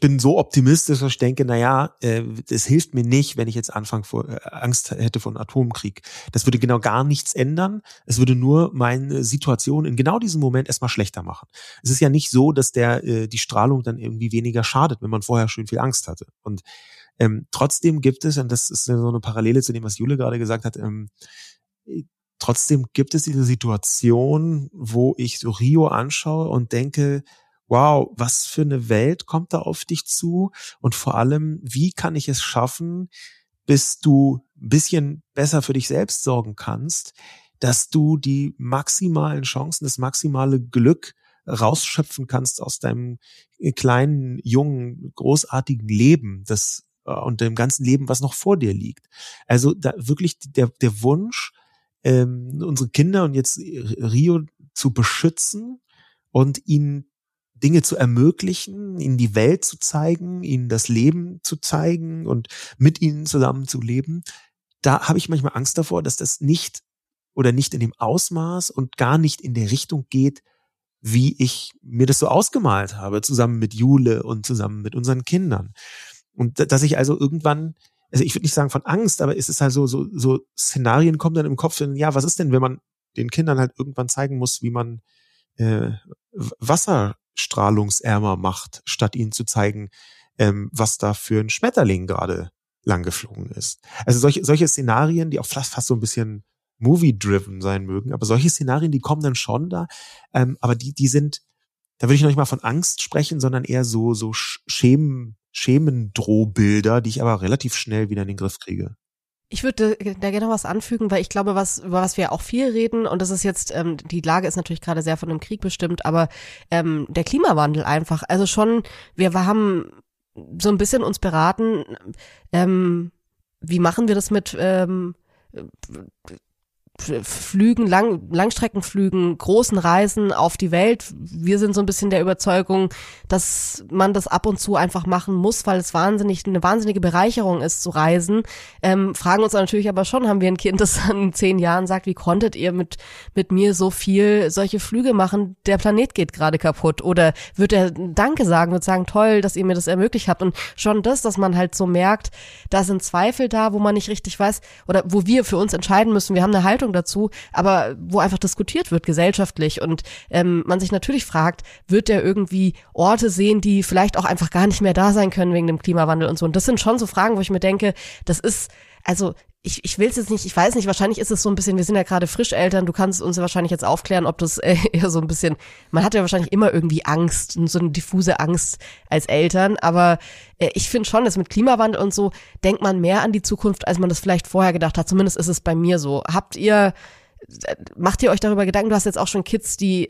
bin so optimistisch, dass ich denke, naja, es hilft mir nicht, wenn ich jetzt Angst hätte vor einem Atomkrieg. Das würde genau gar nichts ändern. Es würde nur meine Situation in genau diesem Moment erstmal schlechter machen. Es ist ja nicht so, dass die Strahlung dann irgendwie weniger schadet, wenn man vorher schön viel Angst hatte. Und trotzdem gibt es, und das ist so eine Parallele zu dem, was Jule gerade gesagt hat, trotzdem gibt es diese Situation, wo ich so Rio anschaue und denke, wow, was für eine Welt kommt da auf dich zu? Und vor allem, wie kann ich es schaffen, bis du ein bisschen besser für dich selbst sorgen kannst, dass du die maximalen Chancen, das maximale Glück rausschöpfen kannst aus deinem kleinen, jungen, großartigen Leben, und dem ganzen Leben, was noch vor dir liegt. Also da wirklich der Wunsch, unsere Kinder und jetzt Rio zu beschützen und ihnen Dinge zu ermöglichen, ihnen die Welt zu zeigen, ihnen das Leben zu zeigen und mit ihnen zusammen zu leben. Da habe ich manchmal Angst davor, dass das nicht in dem Ausmaß und gar nicht in der Richtung geht, wie ich mir das so ausgemalt habe, zusammen mit Jule und zusammen mit unseren Kindern. Und dass ich also irgendwann, also ich würde nicht sagen von Angst, aber es ist halt so Szenarien kommen dann im Kopf, ja, was ist denn, wenn man den Kindern halt irgendwann zeigen muss, wie man Wasserstrahlungsärmer macht, statt ihnen zu zeigen, was da für ein Schmetterling gerade langgeflogen ist. Also solche Szenarien, die auch fast so ein bisschen movie-driven sein mögen, aber solche Szenarien, die kommen dann schon da, aber die sind, da würde ich noch nicht mal von Angst sprechen, sondern eher so Schämendrohbilder, die ich aber relativ schnell wieder in den Griff kriege. Ich würde da gerne noch was anfügen, weil ich glaube, über was wir auch viel reden, und das ist jetzt, die Lage ist natürlich gerade sehr von dem Krieg bestimmt, aber der Klimawandel einfach, also schon, wir haben so ein bisschen uns beraten, wie machen wir das mit Flügen, Langstreckenflügen, großen Reisen auf die Welt. Wir sind so ein bisschen der Überzeugung, dass man das ab und zu einfach machen muss, weil es eine wahnsinnige Bereicherung ist, zu reisen. Fragen uns natürlich aber schon, haben wir ein Kind, das in 10 Jahren sagt, wie konntet ihr mit mir so viel solche Flüge machen? Der Planet geht gerade kaputt. Oder wird er Danke sagen, wird sagen, toll, dass ihr mir das ermöglicht habt. Und schon das, dass man halt so merkt, da sind Zweifel da, wo man nicht richtig weiß oder wo wir für uns entscheiden müssen. Wir haben eine Haltung dazu, aber wo einfach diskutiert wird gesellschaftlich und man sich natürlich fragt, wird der irgendwie Orte sehen, die vielleicht auch einfach gar nicht mehr da sein können wegen dem Klimawandel und so. Und das sind schon so Fragen, wo ich mir denke, das ist, also ich will es jetzt nicht, ich weiß nicht, wahrscheinlich ist es so ein bisschen, wir sind ja gerade Frischeltern, du kannst uns ja wahrscheinlich jetzt aufklären, ob das eher so ein bisschen, man hat ja wahrscheinlich immer irgendwie Angst, so eine diffuse Angst als Eltern, aber ich finde schon, dass mit Klimawandel und so denkt man mehr an die Zukunft, als man das vielleicht vorher gedacht hat, zumindest ist es bei mir so. Macht ihr euch darüber Gedanken, du hast jetzt auch schon Kids, die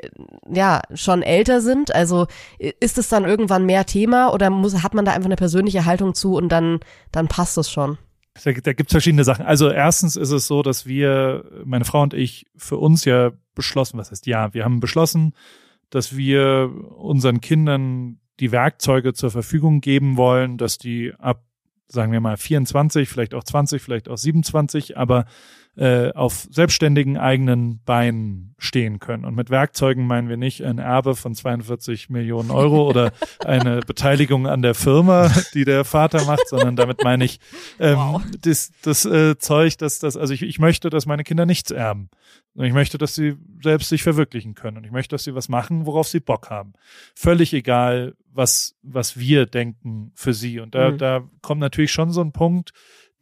ja schon älter sind, also ist es dann irgendwann mehr Thema oder hat man da einfach eine persönliche Haltung zu und dann passt es schon? Da gibt's verschiedene Sachen. Also erstens ist es so, dass wir, meine Frau und ich, für uns ja beschlossen, wir haben beschlossen, dass wir unseren Kindern die Werkzeuge zur Verfügung geben wollen, dass die ab, sagen wir mal, 24, vielleicht auch 20, vielleicht auch 27, aber auf selbstständigen eigenen Beinen stehen können. Und mit Werkzeugen meinen wir nicht ein Erbe von 42 Millionen Euro oder eine Beteiligung an der Firma, die der Vater macht, sondern damit meine ich das Zeug, ich möchte, dass meine Kinder nichts erben. Und ich möchte, dass sie selbst sich verwirklichen können. Und ich möchte, dass sie was machen, worauf sie Bock haben. Völlig egal, was wir denken für sie. Und da kommt natürlich schon so ein Punkt,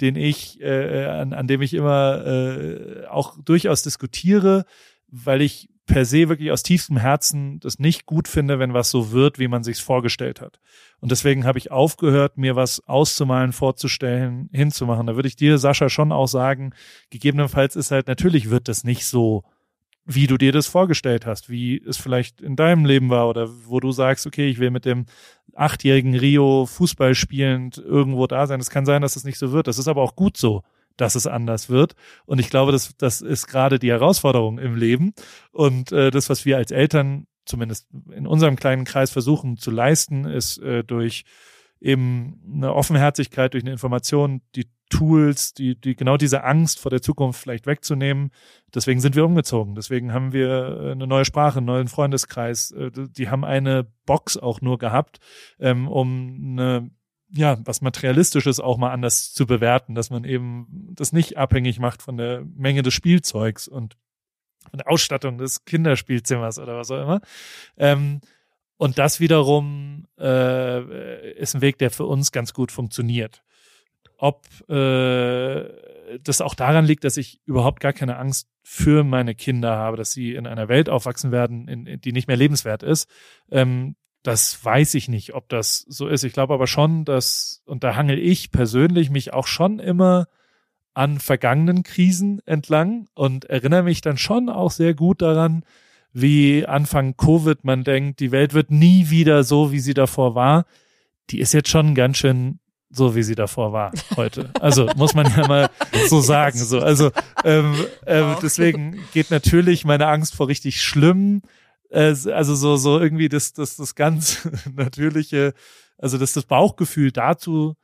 den ich, an dem ich immer auch durchaus diskutiere, weil ich per se wirklich aus tiefstem Herzen das nicht gut finde, wenn was so wird, wie man sich's vorgestellt hat. Und deswegen habe ich aufgehört, mir was auszumalen, vorzustellen, hinzumachen. Da würde ich dir, Sascha, schon auch sagen, gegebenenfalls ist halt, natürlich wird das nicht so, wie du dir das vorgestellt hast, wie es vielleicht in deinem Leben war oder wo du sagst, okay, ich will mit dem 8-jährigen Rio Fußball spielend irgendwo da sein. Es kann sein, dass es nicht so wird. Das ist aber auch gut so, dass es anders wird. Und ich glaube, das ist gerade die Herausforderung im Leben. Und das, was wir als Eltern zumindest in unserem kleinen Kreis versuchen zu leisten, ist durch eben eine Offenherzigkeit, durch eine Information, die Tools, die genau diese Angst vor der Zukunft vielleicht wegzunehmen. Deswegen sind wir umgezogen. Deswegen haben wir eine neue Sprache, einen neuen Freundeskreis. Die haben eine Box auch nur gehabt, um eine, ja, was Materialistisches auch mal anders zu bewerten, dass man eben das nicht abhängig macht von der Menge des Spielzeugs und von der Ausstattung des Kinderspielzimmers oder was auch immer. Und das wiederum ist ein Weg, der für uns ganz gut funktioniert. Ob das auch daran liegt, dass ich überhaupt gar keine Angst für meine Kinder habe, dass sie in einer Welt aufwachsen werden, die nicht mehr lebenswert ist, das weiß ich nicht, ob das so ist. Ich glaube aber schon, dass, und da hangel ich persönlich mich auch schon immer an vergangenen Krisen entlang und erinnere mich dann schon auch sehr gut daran, wie Anfang Covid man denkt, die Welt wird nie wieder so, wie sie davor war. Die ist jetzt schon ganz schön so, wie sie davor war heute. Also muss man ja mal so sagen. So. Also deswegen geht natürlich meine Angst vor richtig schlimm. Also so irgendwie das ganz natürliche, also das Bauchgefühl dazu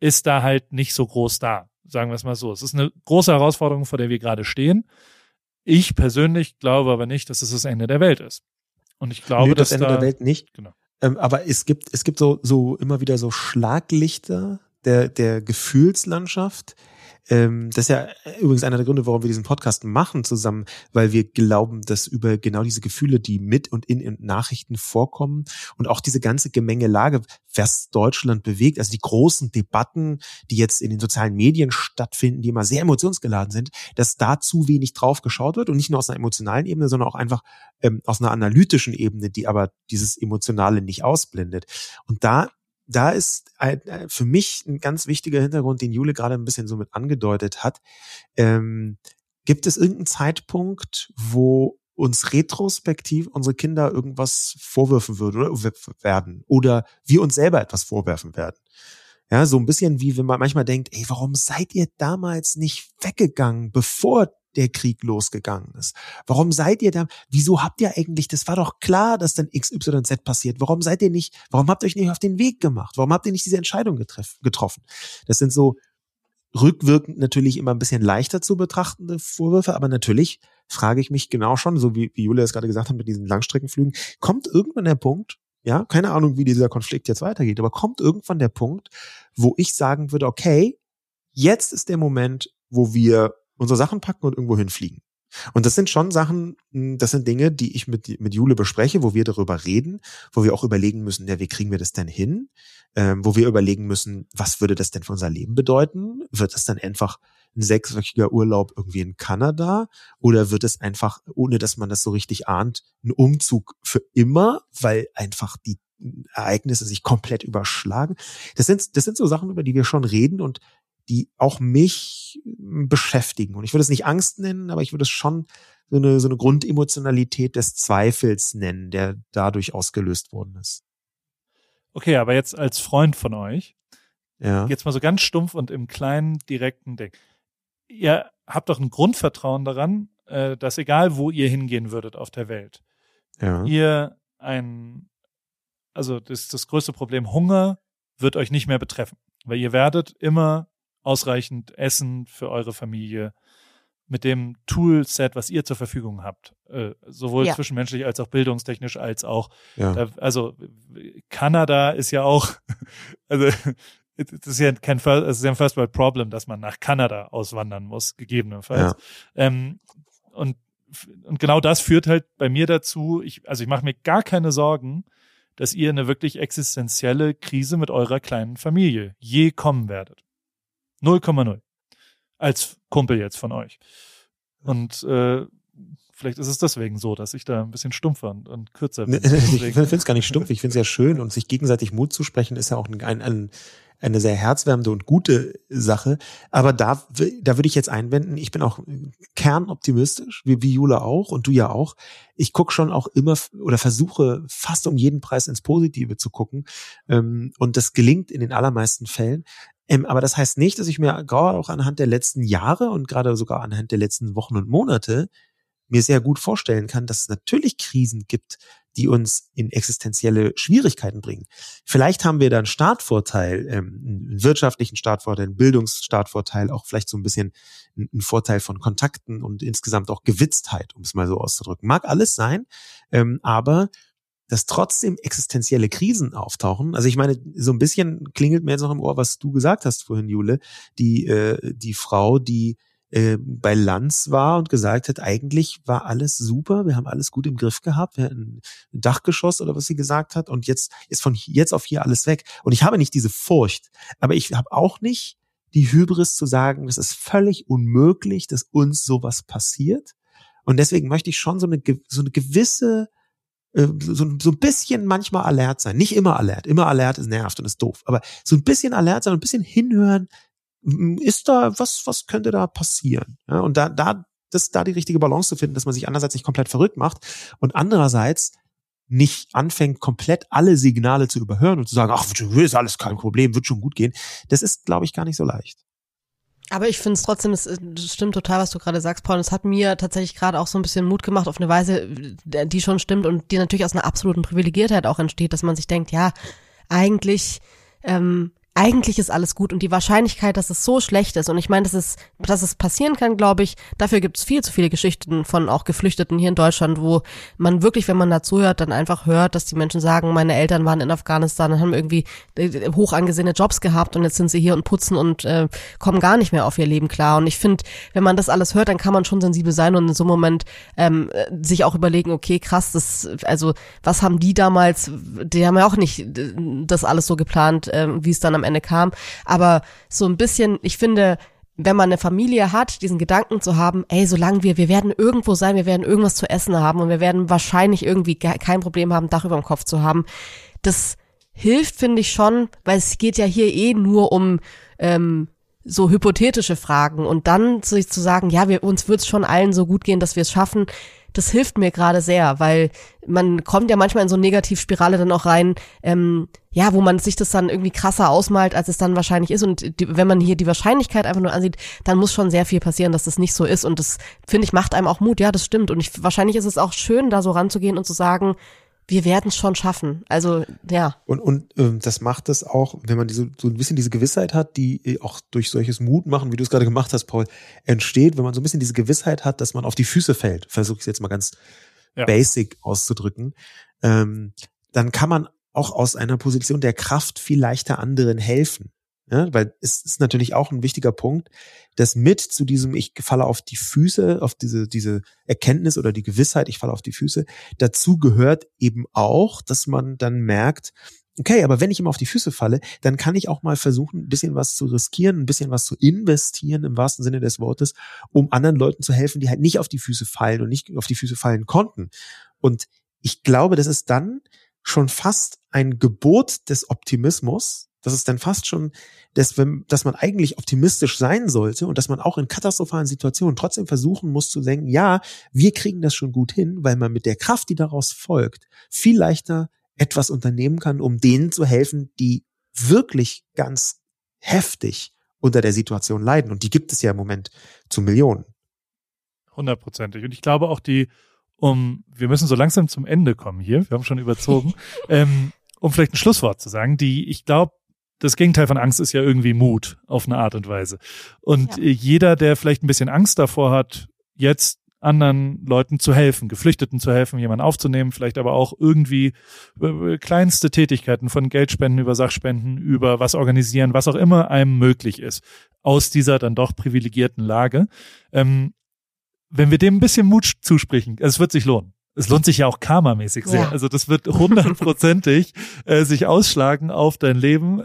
ist da halt nicht so groß da. Sagen wir es mal so. Es ist eine große Herausforderung, vor der wir gerade stehen. Ich persönlich glaube aber nicht, dass es das Ende der Welt ist. Und ich glaube, dass das Ende der Welt nicht. Genau. Aber es gibt so immer wieder so Schlaglichter der Gefühlslandschaft. Das ist ja übrigens einer der Gründe, warum wir diesen Podcast machen zusammen, weil wir glauben, dass über genau diese Gefühle, die mit und in Nachrichten vorkommen und auch diese ganze Gemengelage, was Deutschland bewegt, also die großen Debatten, die jetzt in den sozialen Medien stattfinden, die immer sehr emotionsgeladen sind, dass da zu wenig drauf geschaut wird und nicht nur aus einer emotionalen Ebene, sondern auch einfach aus einer analytischen Ebene, die aber dieses Emotionale nicht ausblendet. Und da ist für mich ein ganz wichtiger Hintergrund, den Jule gerade ein bisschen so mit angedeutet hat. Gibt es irgendeinen Zeitpunkt, wo uns retrospektiv unsere Kinder irgendwas vorwerfen werden oder wir uns selber etwas vorwerfen werden? Ja, so ein bisschen wie wenn man manchmal denkt, ey, warum seid ihr damals nicht weggegangen, bevor der Krieg losgegangen ist? Warum seid ihr da? Wieso habt ihr eigentlich, das war doch klar, dass dann XYZ passiert. Warum habt ihr euch nicht auf den Weg gemacht? Warum habt ihr nicht diese Entscheidung getroffen? Das sind so rückwirkend natürlich immer ein bisschen leichter zu betrachtende Vorwürfe, aber natürlich frage ich mich genau schon, so wie Julia es gerade gesagt hat, mit diesen Langstreckenflügen, kommt irgendwann der Punkt, ja, keine Ahnung, wie dieser Konflikt jetzt weitergeht, aber kommt irgendwann der Punkt, wo ich sagen würde, okay, jetzt ist der Moment, wo wir unsere Sachen packen und irgendwo hinfliegen. Und das sind schon Sachen, das sind Dinge, die ich mit Jule bespreche, wo wir darüber reden, wo wir auch überlegen müssen, ja, wie kriegen wir das denn hin? Wo wir überlegen müssen, was würde das denn für unser Leben bedeuten? Wird das dann einfach ein 6-wöchiger Urlaub irgendwie in Kanada? Oder wird es einfach, ohne dass man das so richtig ahnt, ein Umzug für immer, weil einfach die Ereignisse sich komplett überschlagen? Das sind so Sachen, über die wir schon reden und die auch mich beschäftigen. Und ich würde es nicht Angst nennen, aber ich würde es schon so eine Grundemotionalität des Zweifels nennen, der dadurch ausgelöst worden ist. Okay, aber jetzt als Freund von euch, jetzt mal so ganz stumpf und im kleinen, direkten Ding. Ihr habt doch ein Grundvertrauen daran, dass egal, wo ihr hingehen würdet auf der Welt, ihr also das größte Problem, Hunger, wird euch nicht mehr betreffen. Weil ihr werdet immer ausreichend Essen für eure Familie mit dem Toolset, was ihr zur Verfügung habt, sowohl zwischenmenschlich als auch bildungstechnisch als auch. Ja. Also Kanada ist ja auch, also das ist ja ein First World Problem, dass man nach Kanada auswandern muss, gegebenenfalls. Ja. Und genau das führt halt bei mir dazu, ich mache mir gar keine Sorgen, dass ihr in eine wirklich existenzielle Krise mit eurer kleinen Familie je kommen werdet. 0,0. Als Kumpel jetzt von euch. Und vielleicht ist es deswegen so, dass ich da ein bisschen stumpfer und kürzer bin. Ich finde es gar nicht stumpf, ich finde es ja schön. Und sich gegenseitig Mut zu sprechen, ist ja auch eine sehr herzwärmende und gute Sache. Aber da würde ich jetzt einwenden, ich bin auch kernoptimistisch, wie Jule auch und du ja auch. Ich gucke schon auch immer oder versuche fast um jeden Preis ins Positive zu gucken. Und das gelingt in den allermeisten Fällen. Aber das heißt nicht, dass ich mir gerade auch anhand der letzten Jahre und gerade sogar anhand der letzten Wochen und Monate mir sehr gut vorstellen kann, dass es natürlich Krisen gibt, die uns in existenzielle Schwierigkeiten bringen. Vielleicht haben wir da einen Startvorteil, einen wirtschaftlichen Startvorteil, einen Bildungsstartvorteil, auch vielleicht so ein bisschen einen Vorteil von Kontakten und insgesamt auch Gewitztheit, um es mal so auszudrücken. Mag alles sein, aber dass trotzdem existenzielle Krisen auftauchen. Also ich meine, so ein bisschen klingelt mir jetzt noch im Ohr, was du gesagt hast vorhin, Jule, die Frau, die bei Lanz war und gesagt hat, eigentlich war alles super, wir haben alles gut im Griff gehabt, wir hatten ein Dachgeschoss oder was sie gesagt hat und jetzt ist von jetzt auf hier alles weg. Und ich habe nicht diese Furcht, aber ich habe auch nicht die Hybris zu sagen, es ist völlig unmöglich, dass uns sowas passiert. Und deswegen möchte ich schon so eine gewisse, so ein bisschen manchmal alert sein. Nicht immer alert ist nervt und ist doof, aber so ein bisschen alert sein und ein bisschen hinhören, ist da, was könnte da passieren? Ja, und da die richtige Balance zu finden, dass man sich einerseits nicht komplett verrückt macht und andererseits nicht anfängt, komplett alle Signale zu überhören und zu sagen, ach, ist alles kein Problem, wird schon gut gehen. Das ist, glaube ich, gar nicht so leicht. Aber ich finde es trotzdem, es stimmt total, was du gerade sagst, Paul. Es hat mir tatsächlich gerade auch so ein bisschen Mut gemacht auf eine Weise, die schon stimmt und die natürlich aus einer absoluten Privilegiertheit auch entsteht, dass man sich denkt, ja, eigentlich ist alles gut und die Wahrscheinlichkeit, dass es so schlecht ist und ich meine, dass es passieren kann, glaube ich, dafür gibt es viel zu viele Geschichten von auch Geflüchteten hier in Deutschland, wo man wirklich, wenn man dazu hört, dann einfach hört, dass die Menschen sagen, meine Eltern waren in Afghanistan und haben irgendwie hoch angesehene Jobs gehabt und jetzt sind sie hier und putzen und kommen gar nicht mehr auf ihr Leben klar. Und ich finde, wenn man das alles hört, dann kann man schon sensibel sein und in so einem Moment sich auch überlegen, okay, krass, was haben die damals, die haben ja auch nicht das alles so geplant, wie es dann am Ende kam, aber so ein bisschen, ich finde, wenn man eine Familie hat, diesen Gedanken zu haben, ey, solange wir werden irgendwo sein, wir werden irgendwas zu essen haben und wir werden wahrscheinlich irgendwie kein Problem haben, Dach über dem Kopf zu haben, das hilft, finde ich schon, weil es geht ja hier nur um so hypothetische Fragen und dann sich zu sagen, ja, uns wird es schon allen so gut gehen, dass wir es schaffen, das hilft mir gerade sehr, weil man kommt ja manchmal in so eine Negativspirale dann auch rein, wo man sich das dann irgendwie krasser ausmalt, als es dann wahrscheinlich ist. Und wenn man hier die Wahrscheinlichkeit einfach nur ansieht, dann muss schon sehr viel passieren, dass das nicht so ist. Und das, finde ich, macht einem auch Mut. Ja, das stimmt. Und wahrscheinlich ist es auch schön, da so ranzugehen und zu sagen, wir werden es schon schaffen. Also, ja. Und das macht es auch, wenn man so ein bisschen diese Gewissheit hat, die auch durch solches Mut machen, wie du es gerade gemacht hast, Paul, entsteht, wenn man so ein bisschen diese Gewissheit hat, dass man auf die Füße fällt, versuche ich es jetzt mal ganz basic auszudrücken, dann kann man auch aus einer Position der Kraft viel leichter anderen helfen. Ja, weil es ist natürlich auch ein wichtiger Punkt, dass mit zu diesem, ich falle auf die Füße, auf diese Erkenntnis oder die Gewissheit, ich falle auf die Füße, dazu gehört eben auch, dass man dann merkt, okay, aber wenn ich immer auf die Füße falle, dann kann ich auch mal versuchen, ein bisschen was zu riskieren, ein bisschen was zu investieren, im wahrsten Sinne des Wortes, um anderen Leuten zu helfen, die halt nicht auf die Füße fallen und nicht auf die Füße fallen konnten. Und ich glaube, das ist dann schon fast ein Gebot des Optimismus, das ist dann fast schon, dass man eigentlich optimistisch sein sollte und dass man auch in katastrophalen Situationen trotzdem versuchen muss zu denken, ja, wir kriegen das schon gut hin, weil man mit der Kraft, die daraus folgt, viel leichter etwas unternehmen kann, um denen zu helfen, die wirklich ganz heftig unter der Situation leiden. Und die gibt es ja im Moment zu Millionen. 100%. Und ich glaube auch wir müssen so langsam zum Ende kommen hier, wir haben schon überzogen, um vielleicht ein Schlusswort zu sagen, ich glaube, das Gegenteil von Angst ist ja irgendwie Mut auf eine Art und Weise. Und jeder, der vielleicht ein bisschen Angst davor hat, jetzt anderen Leuten zu helfen, Geflüchteten zu helfen, jemanden aufzunehmen, vielleicht aber auch irgendwie kleinste Tätigkeiten von Geldspenden über Sachspenden, über was organisieren, was auch immer einem möglich ist, aus dieser dann doch privilegierten Lage. Wenn wir dem ein bisschen Mut zusprechen, es wird sich lohnen. Es lohnt sich ja auch karmamäßig sehr. Ja. Also das wird 100%ig sich ausschlagen auf dein Leben.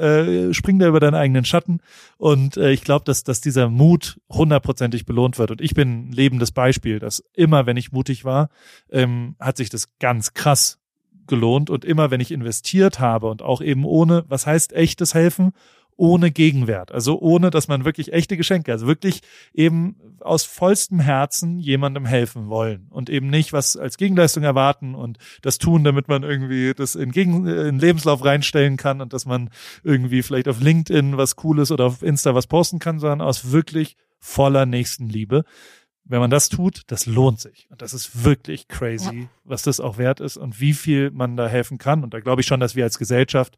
Spring da über deinen eigenen Schatten. Und ich glaube, dass dieser Mut 100%ig belohnt wird. Und ich bin ein lebendes Beispiel, dass immer, wenn ich mutig war, hat sich das ganz krass gelohnt. Und immer, wenn ich investiert habe und auch eben ohne, was heißt echtes Helfen? Ohne Gegenwert, also ohne, dass man wirklich echte Geschenke, also wirklich eben aus vollstem Herzen jemandem helfen wollen und eben nicht was als Gegenleistung erwarten und das tun, damit man irgendwie das in Lebenslauf reinstellen kann und dass man irgendwie vielleicht auf LinkedIn was Cooles oder auf Insta was posten kann, sondern aus wirklich voller Nächstenliebe. Wenn man das tut, das lohnt sich. Und das ist wirklich crazy, ja, was das auch wert ist und wie viel man da helfen kann. Und da glaube ich schon, dass wir als Gesellschaft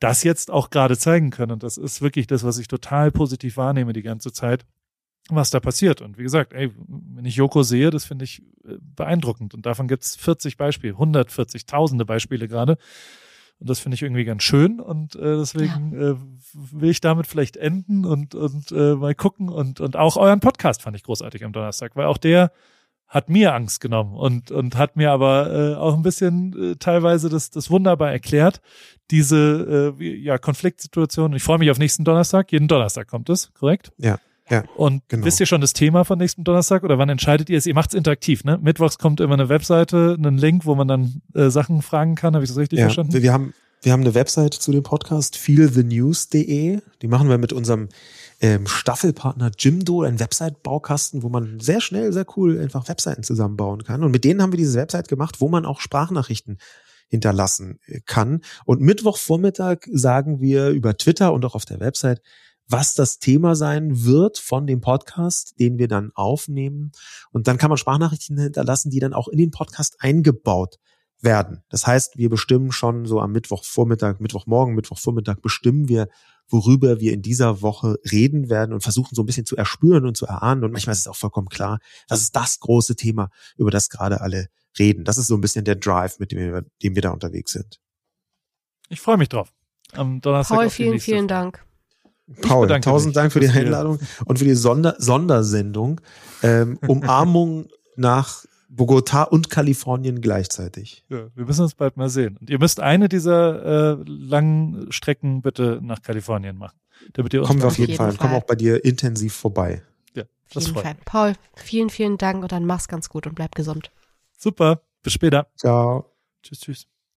das jetzt auch gerade zeigen können. Und das ist wirklich das, was ich total positiv wahrnehme die ganze Zeit, was da passiert. Und wie gesagt, ey, wenn ich Joko sehe, das finde ich beeindruckend. Und davon gibt es 40 Beispiele, 140, tausende Beispiele gerade. Und das finde ich irgendwie ganz schön und deswegen will ich damit vielleicht enden und mal gucken. Und auch euren Podcast fand ich großartig am Donnerstag, weil auch der hat mir Angst genommen und hat mir aber auch ein bisschen teilweise das wunderbar erklärt, diese Konfliktsituation. Und ich freue mich auf nächsten Donnerstag. Jeden Donnerstag kommt es, korrekt? Ja. Ja, und genau. Wisst ihr schon das Thema von nächsten Donnerstag oder wann entscheidet ihr es? Ihr macht es interaktiv, ne? Mittwochs kommt immer eine Webseite, einen Link, wo man dann Sachen fragen kann. Habe ich das richtig verstanden? Ja, wir haben eine Webseite zu dem Podcast, feelthenews.de. Die machen wir mit unserem Staffelpartner Jimdo, ein Website-Baukasten, wo man sehr schnell, sehr cool einfach Webseiten zusammenbauen kann. Und mit denen haben wir diese Website gemacht, wo man auch Sprachnachrichten hinterlassen kann. Und Mittwochvormittag sagen wir über Twitter und auch auf der Website, was das Thema sein wird von dem Podcast, den wir dann aufnehmen. Und dann kann man Sprachnachrichten hinterlassen, die dann auch in den Podcast eingebaut werden. Das heißt, wir bestimmen schon so am Mittwochvormittag, Mittwochvormittag bestimmen wir, worüber wir in dieser Woche reden werden und versuchen so ein bisschen zu erspüren und zu erahnen. Und manchmal ist es auch vollkommen klar, das ist das große Thema, über das gerade alle reden. Das ist so ein bisschen der Drive, mit dem wir da unterwegs sind. Ich freue mich drauf. Am Donnerstag. Paul, vielen Dank. Paul, tausend Dank für die Einladung und für die Sondersendung. Umarmung nach Bogotá und Kalifornien gleichzeitig. Ja, wir müssen uns bald mal sehen. Und ihr müsst eine dieser langen Strecken bitte nach Kalifornien machen. Damit ihr uns kommen wir auf jeden Fall. Kommen auch bei dir intensiv vorbei. Ja, das freut mich. Paul, vielen Dank und dann mach's ganz gut und bleib gesund. Super, bis später. Ciao. Tschüss.